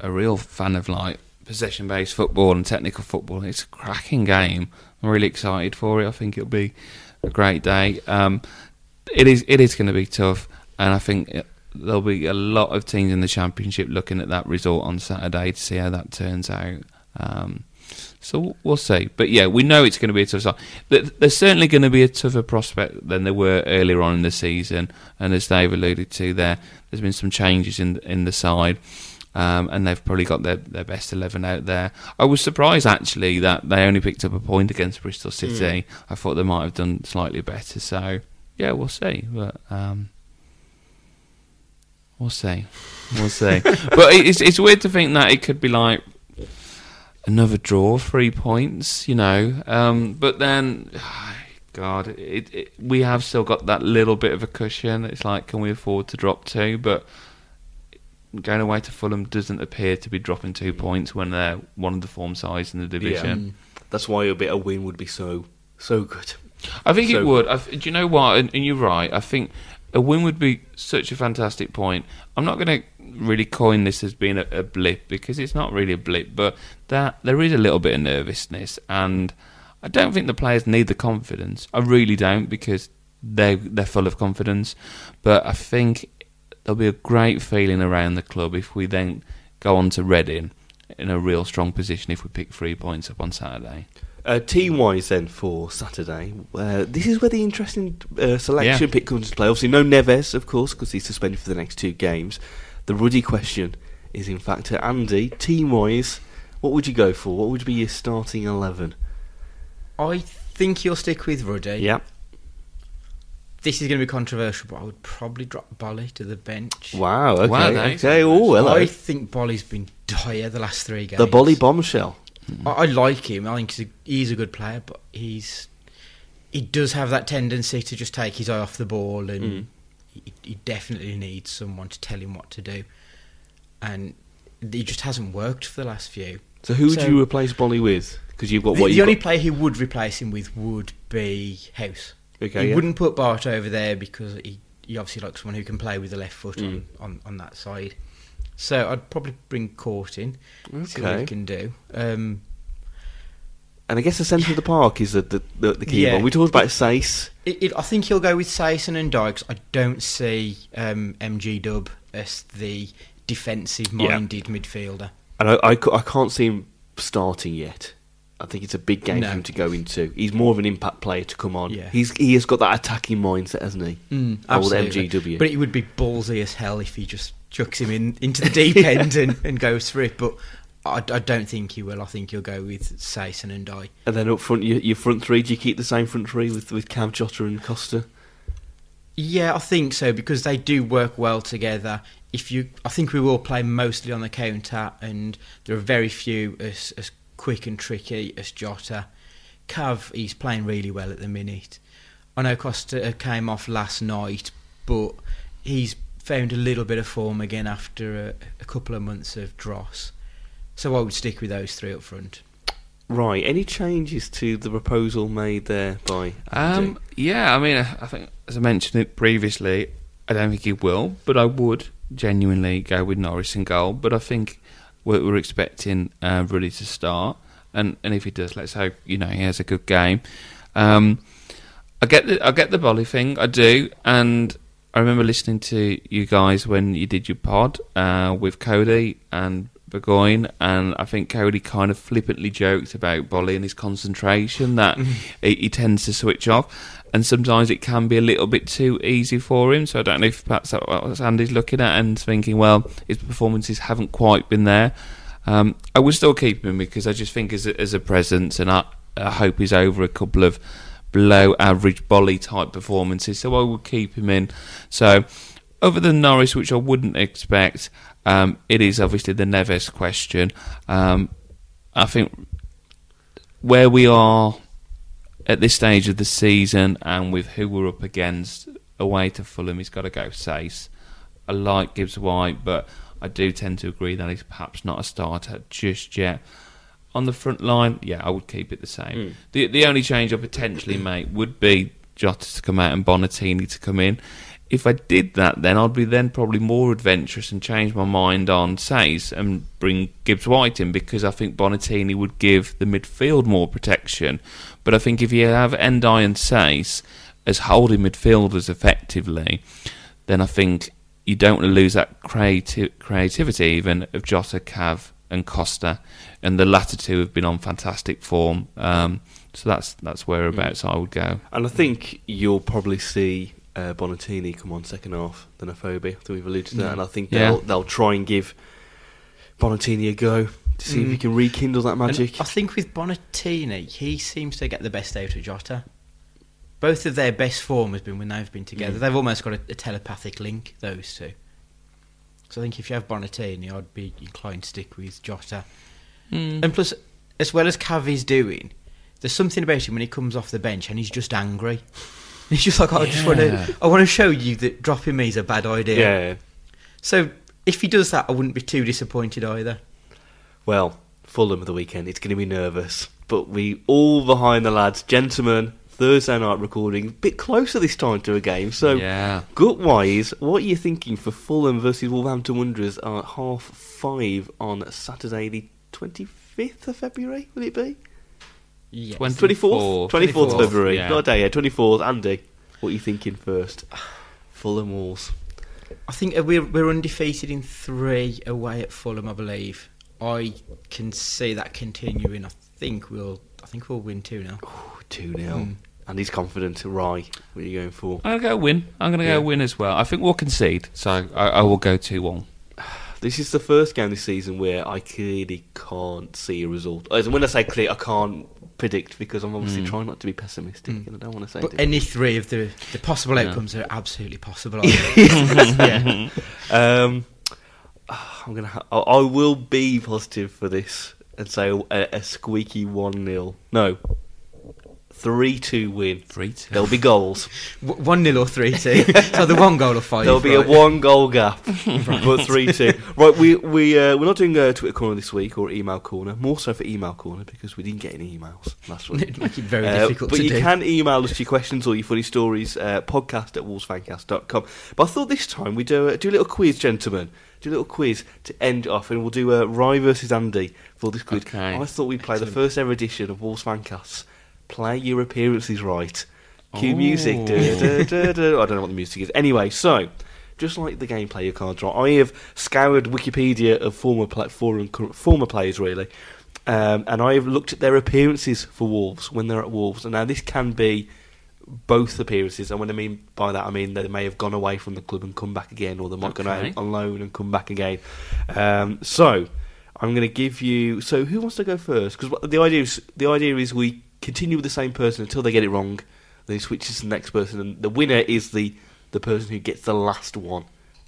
a real fan of like possession-based football and technical football, it's a cracking game. I'm really excited for it. I think it'll be a great day. It is going to be tough, and I think there'll be a lot of teams in the Championship looking at that result on Saturday to see how that turns out. So we'll see, but yeah, we know it's going to be a tough side. There's certainly going to be a tougher prospect than there were earlier on in the season, and as Dave alluded to, there's been some changes in the side, and they've probably got their best 11 out there. I was surprised actually that they only picked up a point against Bristol City. I thought they might have done slightly better. So yeah, we'll see, but we'll see. But it's weird to think that it could be like another draw, 3 points, you know. But then, God, we have still got that little bit of a cushion. It's like, can we afford to drop two? But going away to Fulham doesn't appear to be dropping 2 points when they're one of the form sides in the division. Yeah. That's why a win would be so good. I think it would. Do you know what? And you're right. I think a win would be such a fantastic point. I'm not going to really coin this as being a blip because it's not really a blip, but that there is a little bit of nervousness, and I don't think the players need the confidence. I really don't, because they're full of confidence. But I think there'll be a great feeling around the club if we then go on to Reading in a real strong position if we pick 3 points up on Saturday. Team-wise then for Saturday, this is where the interesting selection pick comes into play. Obviously no Neves, of course, because he's suspended for the next two games. The Ruddy question is, in fact, to Andy. Team-wise, what would you go for? What would be your starting 11? I think you'll stick with Ruddy. Yeah. This is going to be controversial, but I would probably drop Boly to the bench. Wow, okay. Wow, okay. Oh, hello. I think Boly's been dire the last three games. The Boly bombshell. I like him. I think he's a good player, but he does have that tendency to just take his eye off the ball and... He definitely needs someone to tell him what to do, and he just hasn't worked for the last few. So who would you replace Boly with? Because you've got the only player who would replace him with would be House. Okay, he wouldn't put Bart over there because he you obviously like someone who can play with the left foot on that side. So I'd probably bring Court in, see what he can do. And I guess the centre of the park is the key one. We talked about Saïss. I think he'll go with Saïss and N'Diaye, 'cause I don't see MG-Dub as the defensive-minded midfielder. And I can't see him starting yet. I think it's a big game for him to go into. He's more of an impact player to come on. Yeah. He has got that attacking mindset, hasn't he? Old MGW. But it would be ballsy as hell if he just chucks him into the deep end and goes for it. But I don't think he will. I think he'll go with Saïss and N'Diaye. And then up front, your front three, do you keep the same front three with Cav, Jota and Costa? Yeah, I think so, because they do work well together. I think we will play mostly on the counter, and there are very few as quick and tricky as Jota. Cav, he's playing really well at the minute. I know Costa came off last night, but he's found a little bit of form again after a couple of months of dross. So I would stick with those three up front. Right, any changes to the proposal made there by Andy? Yeah, I mean, I think, as I mentioned it previously, I don't think he will, but I would genuinely go with Norris in goal. But I think we're expecting Ruddy to start, and if he does, let's hope he has a good game. I get the Boly thing, I do, and I remember listening to you guys when you did your pod with Coady and Burgoyne, and I think Coady kind of flippantly joked about Boly and his concentration, that he tends to switch off, and sometimes it can be a little bit too easy for him. So I don't know if perhaps that's what Andy's looking at and thinking, well, his performances haven't quite been there. I would still keep him because I just think as a presence, and I hope he's over a couple of below average Boly type performances, so I would keep him in. So other than Norris, which I wouldn't expect, it is obviously the Neves question. I think where we are at this stage of the season and with who we're up against away to Fulham, he's got to go Saïss. I like Gibbs White, but I do tend to agree that he's perhaps not a starter just yet. On the front line, yeah, I would keep it the same. The only change I potentially make would be Jota to come out and Bonatini to come in. If I did that, then I'd be then probably more adventurous and change my mind on Saïss and bring Gibbs White in, because I think Bonatini would give the midfield more protection. But I think if you have N'Diaye and Saïss as holding midfielders effectively, then I think you don't want to lose that creativity even of Jota, Cav and Costa, and the latter two have been on fantastic form. So that's whereabouts I would go. And I think you'll probably see Bonatini come on second half than Afobe. I think we've alluded to that, and I think they'll try and give Bonatini a go to see if he can rekindle that magic. And I think with Bonatini, he seems to get the best out of Jota. Both of their best form has been when they've been together. They've almost got a telepathic link, those two. So I think if you have Bonatini, I'd be inclined to stick with Jota. And plus, as well as Cavi's doing, there's something about him when he comes off the bench and he's just angry. He's just like, I want to show you that dropping me is a bad idea. Yeah. So if he does that, I wouldn't be too disappointed either. Well, Fulham of the weekend, it's going to be nervous. But we all behind the lads. Gentlemen, Thursday night recording, a bit closer this time to a game. So, gut-wise, what are you thinking for Fulham versus Wolverhampton Wanderers at 5:30 on Saturday the 25th of February, will it be? Yes. 24th of February, not a day, 24th. Andy, what are you thinking first? Fulham Wolves. I think we're undefeated in 3 away at Fulham, I believe. I can see that continuing. I think we'll win 2-0. 2-0. Andy's confident. Roy, what are you going for? I'm going to go win. I'm going to go win as well. I think we'll concede, so I will go 2-1. This is the first game this season where I clearly can't see a result. When I say clear, I can't predict, because I'm obviously trying not to be pessimistic, and I don't want to say. But any three of the possible outcomes are absolutely possible. I will be positive for this and say a squeaky 1-0. No, 3-2 win. 3-2. There'll be goals. 1-0 or 3-2. So the one goal or five. There'll be a one goal gap. But 3-2. Right, we're not doing a Twitter corner this week or email corner. More so for email corner because we didn't get any emails last week. It'd make it very difficult to do. But you can email us your questions or your funny stories, podcast@wolvesfancast.com. But I thought this time we do a little quiz, gentlemen. Do a little quiz to end off, and we'll do Rye versus Andy for this quiz. Okay. I thought we'd play the first ever edition of Wolves Fancast. Play your appearances right. Cue music. I don't know what the music is. Anyway, so just like the game, play your cards right. I have scoured Wikipedia of former players, really, and I have looked at their appearances for Wolves when they're at Wolves. And now this can be both appearances, and what I mean by that, I mean they may have gone away from the club and come back again, or they might go on loan and come back again. So I'm going to give you. So who wants to go first? Because the idea is we continue with the same person until they get it wrong, then he switches to the next person, and the winner is the person who gets the last one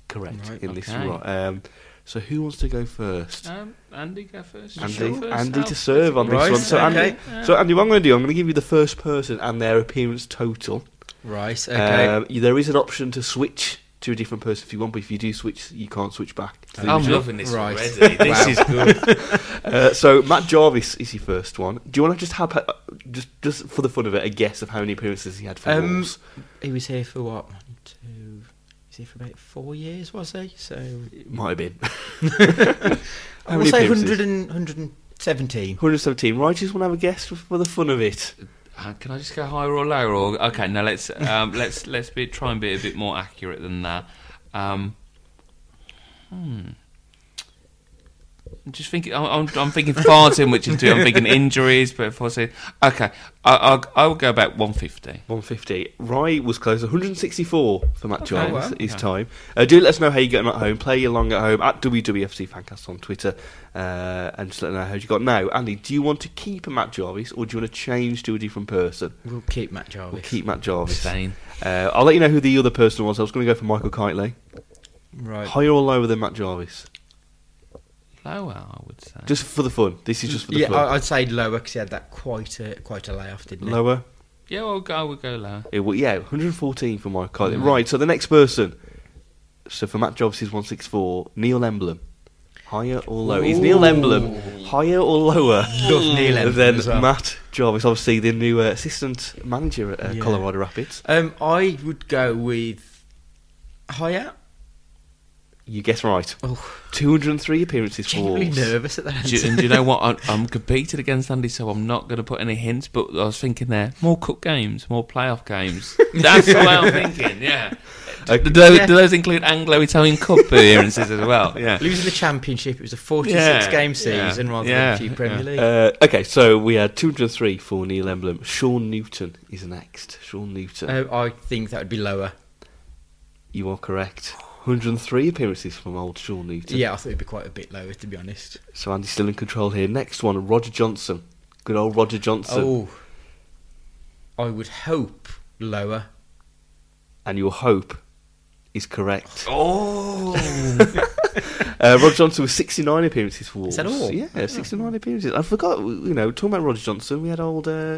correct this run. So who wants to go first? Andy, go first. Andy to serve on this one. So Andy, what I'm going to do, I'm going to give you the first person and their appearance total. Right, okay. There is an option to switch to a different person if you want, but if you do switch, you can't switch back. I'm loving this already. This is good. So Matt Jarvis is your first one. Do you want to just have, just for the fun of it, a guess of how many appearances he had for Wolves? He was here for what? For about 4 years, was he? So it might have been. I would say 117. 117. Right, just want to have a guess for the fun of it. Can I just go higher or lower? Or okay, now let's try and be a bit more accurate than that. I'm just thinking. I'm thinking far too much into it. I'm thinking injuries, but if I say okay, I'll go about 150. 150. Roy was close. 164 for Matt Jones. Well, his time. Do let us know how you're getting at home. Play along at home at WWFC Fancast on Twitter, and just let us know how you got. Now, Andy, do you want to keep Matt Jarvis or do you want to change to a different person? We'll keep Matt Jarvis. Same. I'll let you know who the other person was. I was going to go for Michael Kitely. Right. Higher or lower than Matt Jarvis? Lower, I would say. Just for the fun. This is just for the fun. Yeah, I'd say lower because he had that quite a layoff, didn't he? Lower? Yeah, I would go lower. 114 for Mike Kiley. Right, so the next person. So for Matt Jarvis is 164. Neil Emblen. Higher or lower? Is Neil Emblen higher or lower than Matt Jarvis? Obviously, the new assistant manager at Colorado Rapids. I would go with higher. You guess right. 203 appearances for Wolves. I'm really nervous at that. And do you know what? I'm competed against Andy, so I'm not going to put any hints, but I was thinking there, more cup games, more playoff games. That's what I'm thinking, yeah. Okay. Do those include Anglo-Italian Cup appearances as well? Yeah. Losing the Championship, it was a 46-game season rather than a few Premier League. Okay, so we had 203 for Neil Emblen. Sean Newton is next. I think that would be lower. You are correct. 103 appearances from old Sean Newton. Yeah, I thought it'd be quite a bit lower, to be honest. So Andy's still in control here. Next one, Roger Johnson. Good old Roger Johnson. I would hope lower. And your hope is correct. Roger Johnson was 69 appearances for Wolves. Is that all? Yeah, 69 appearances. I forgot, talking about Roger Johnson, we had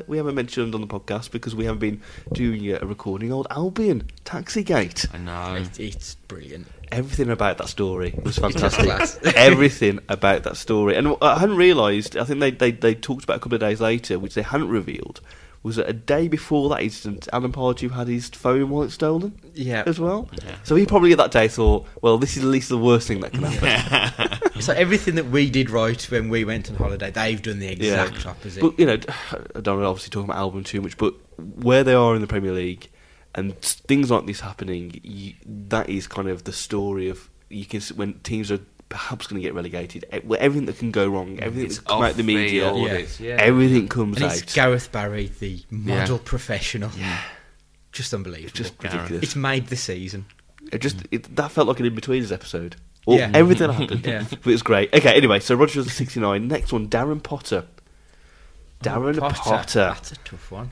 we haven't mentioned on the podcast because we haven't been doing a recording, old Albion, Taxigate. I know. It's brilliant. Everything about that story was fantastic. Everything about that story. And I hadn't realised, I think they talked about a couple of days later, which they hadn't revealed, was that a day before that incident, Alan Pardew had his phone wallet stolen as well. Yeah. So he probably at that day thought, well, this is at least the worst thing that can happen. So everything that we did right when we went on holiday, they've done the exact opposite. But, I don't know, obviously talking about Albion too much, but where they are in the Premier League and things like this happening, that is kind of the story of when teams are perhaps going to get relegated. Everything that can go wrong, everything that's come out of the media, everything comes out. And it's Gareth Barry, the model professional. Yeah. Just unbelievable. Just ridiculous. It's made the season. That felt like an In-Betweeners episode. Everything happened. But it was great. Okay, anyway, so Roger was 69. Next one, Darren Potter. Darren Potter. That's a tough one.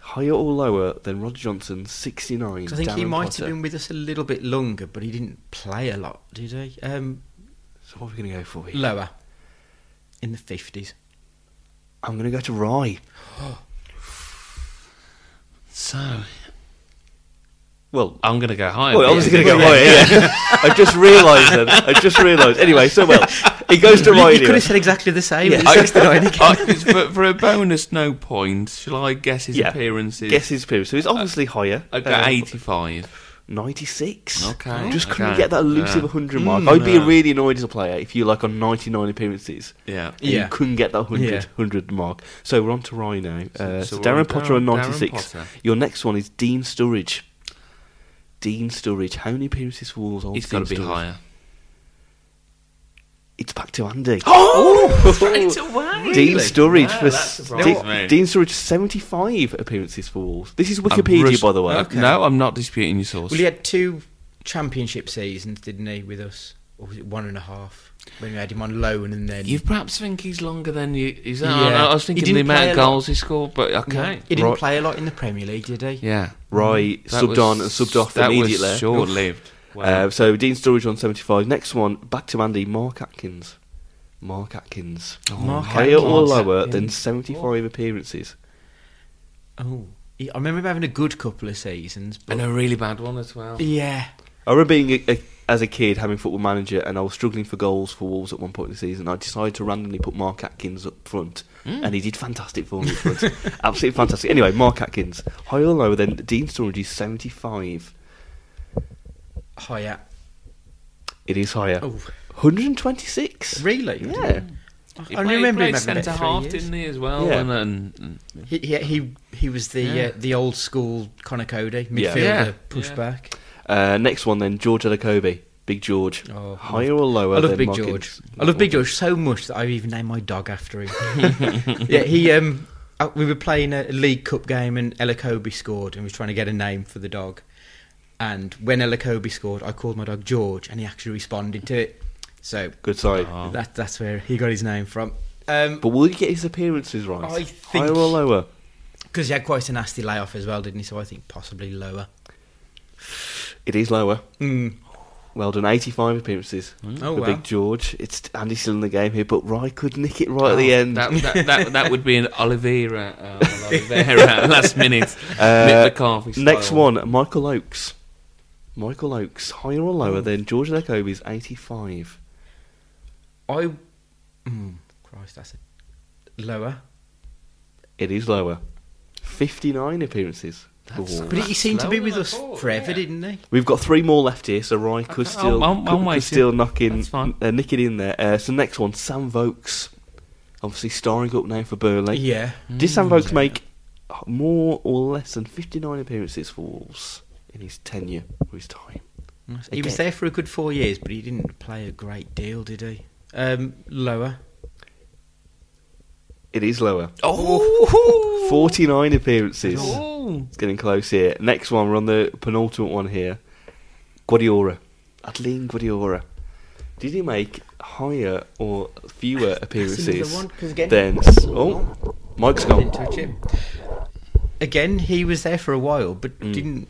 Higher or lower than Roger Johnson, 69. I think Darren Potter have been with us a little bit longer, but he didn't play a lot, did he? So what are we going to go for here? Lower. In the 50s. I'm going to go to Rye. So, well, I'm going to go higher. Well, obviously going to go higher. Yeah. I just realised. Anyway, so well, he goes to Roy. You could have said exactly the same. Yeah. But for a bonus, no points. Shall I guess his appearances? Guess his appearance. So he's obviously higher. I've got 85. 96. Okay. Just couldn't get that elusive 100 mark. I'd be really annoyed as a player if you like on 99 appearances. Yeah. And you couldn't get that 100 mark. So we're on to Rye now. So Darren Potter on 96. Potter. Your next one is Dean Sturridge. Dean Sturridge. How many appearances for Wolves? He's got to be higher. It's back to Andy. Oh! Straight away. Dean Sturridge Dean Sturridge, 75 appearances for Wolves. This is Wikipedia, by the way. Okay. No, I'm not disputing your source. Well, he had 2 championship seasons, didn't he, with us? Or was it 1.5? When we had him on loan and then... You perhaps think he's longer than you... Is that I was thinking the amount of goals he scored, but okay. No, he didn't play a lot in the Premier League, did he? Yeah. Roy subbed on and subbed off immediately. That was short-lived. Wow. So Dean Sturridge on 75. Next one, back to Andy. Mark Atkins. Oh, higher or lower than 75 appearances. Oh, I remember him having a good couple of seasons, and a really bad one as well. Yeah, I remember being as a kid having Football Manager, and I was struggling for goals for Wolves at one point in the season. I decided to randomly put Mark Atkins up front, and he did fantastic for me up front. Absolutely fantastic. Anyway, Mark Atkins, higher or lower than Dean Sturridge is 75. Higher. It is higher. Oh. 126. Really? Yeah. I remember him centre half, didn't he, as well? Yeah. And he was the old school Connor Coady midfielder pushback. Next one then, George Adekobi. Big George. Oh, higher or lower? I love Big George. I love Big George so much that I even named my dog after him. Yeah, he. We were playing a League Cup game and Adekobi scored, and we were trying to get a name for the dog. And when Adekobi scored, I called my dog George, and he actually responded to it. So good sight. That's where he got his name from. But will he get his appearances right? I think higher or lower? Because he had quite a nasty layoff as well, didn't he? So I think possibly lower. It is lower. Mm. Well done, 85 appearances. Oh, wow. Big George. It's Andy's still in the game here, but Rye could nick it right at the end. That would be an Oliveira, last minute. Next one, Michael Oakes. Michael Oakes, higher or lower than George Adekobi's 85? Christ, that's lower. It is lower. 59 appearances. But he seemed to be with us forever, didn't he? We've got 3 more left here, so Roy could still nick it in there. So next one, Sam Vokes. Obviously starring up now for Burnley. Yeah. Did Sam Vokes make more or less than 59 appearances for Wolves in his tenure or his time? He was there for a good 4 years, but he didn't play a great deal, did he? Lower. It is lower. Oh! 49 appearances. Oh. It's getting close here. Next one, we're on the penultimate one here. Guardiola. Adeline Guardiola. Did he make higher or fewer appearances than... Oh, Mike's gone. Didn't touch him. Again, he was there for a while, but didn't...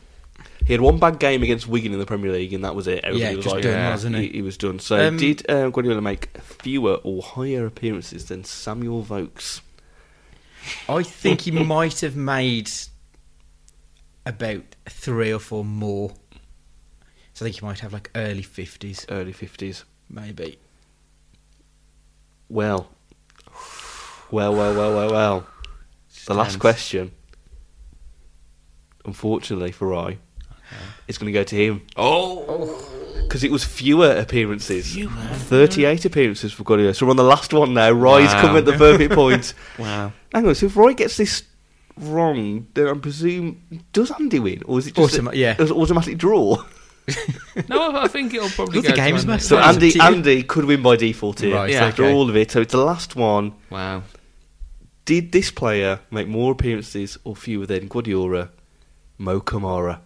He had one bad game against Wigan in the Premier League, and that was it. Wasn't he? He was done. So did Guardiola make fewer or higher appearances than Samuel Vokes? I think he might have made about 3 or 4 more. So I think he might have like early 50s. Early 50s. Maybe. Well. The last question, unfortunately for I, it's going to go to him. Oh! Because it was fewer appearances. 38 appearances for Guardiola. So we're on the last one now. Roy's come at the perfect point. Wow. Hang on, so if Roy gets this wrong, then I presume, does Andy win? Or is it just an automatic draw? No, I think it'll probably go to Andy. So Andy could win by default here. Right, after all of it. So it's the last one. Wow. Did this player make more appearances or fewer than Guardiola? Mo Kamara.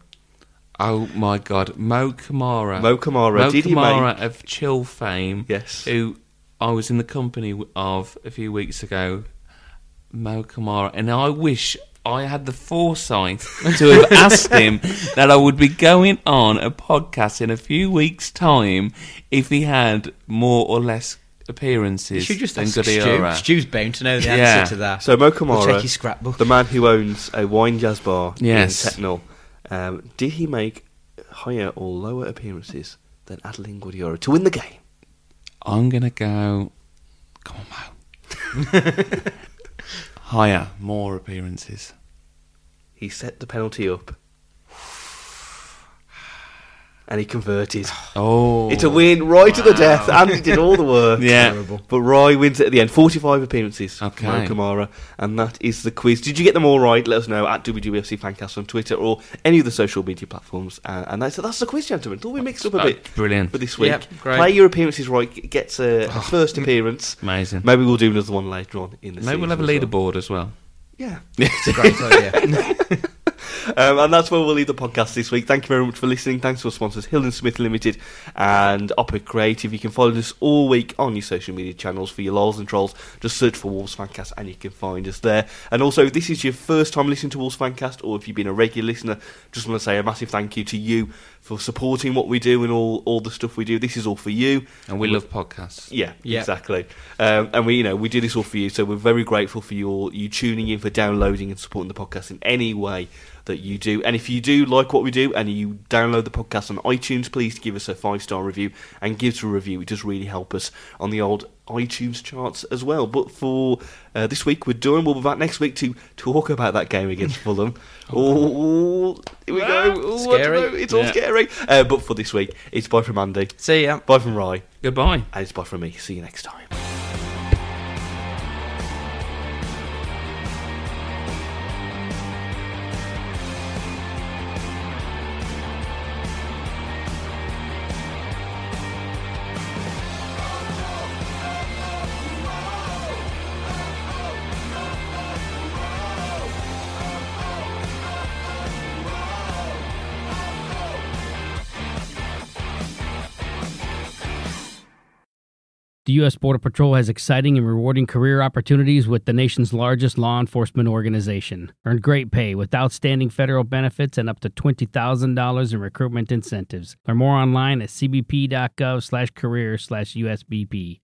Oh my God, Mo Kamara. Did he make... of Chill fame. Yes. Who I was in the company of a few weeks ago. Mo Kamara, and I wish I had the foresight to have asked him that I would be going on a podcast in a few weeks' time if he had more or less appearances, you should just ask Stu. Stu's bound to know the answer to that. So Mo Kamara, the man who owns a wine jazz bar in Technol, did he make higher or lower appearances than Adeline Guadiora to win the game? I'm going to go... Come on, Mo. Higher, more appearances. He set the penalty up. And he converted. Oh. It's a win right to the death. Andy did all the work. Terrible. But Roy wins it at the end. 45 appearances. Okay. Mo Kamara. And that is the quiz. Did you get them all right? Let us know at WWFC Fancast on Twitter or any of the social media platforms. And that's the quiz, gentlemen. Thought we mixed up a bit. Brilliant. For this week. Yep, play your appearances right. Gets a first appearance. Amazing. Maybe we'll do another one later on in the season. Maybe we'll have a leaderboard as well. Yeah. It's a great idea. And that's where we'll leave the podcast this week. Thank you very much for listening. Thanks to our sponsors, Hill & Smith Limited and Opera Creative. You can follow us all week on your social media channels for your lols and trolls. Just search for Wolves Fancast and you can find us there. And also, if this is your first time listening to Wolves Fancast, or if you've been a regular listener, just want to say a massive thank you to you for supporting what we do and all the stuff we do. This is all for you. And we love podcasts. Yeah, yep. Exactly. And we do this all for you, so we're very grateful for you tuning in, for downloading and supporting the podcast in any way that you do. And if you do like what we do and you download the podcast on iTunes, please give us a 5-star review and give us a review. It does really help us on the old iTunes charts as well. But for this week we're done. We'll be back next week to talk about that game against Fulham. Here we go. Scary. It's all scary. But for this week, it's bye from Andy. See ya. Bye from Rye. Goodbye. And it's bye from me. See you next time. The U.S. Border Patrol has exciting and rewarding career opportunities with the nation's largest law enforcement organization. Earn great pay with outstanding federal benefits and up to $20,000 in recruitment incentives. Learn more online at cbp.gov/career/USBP.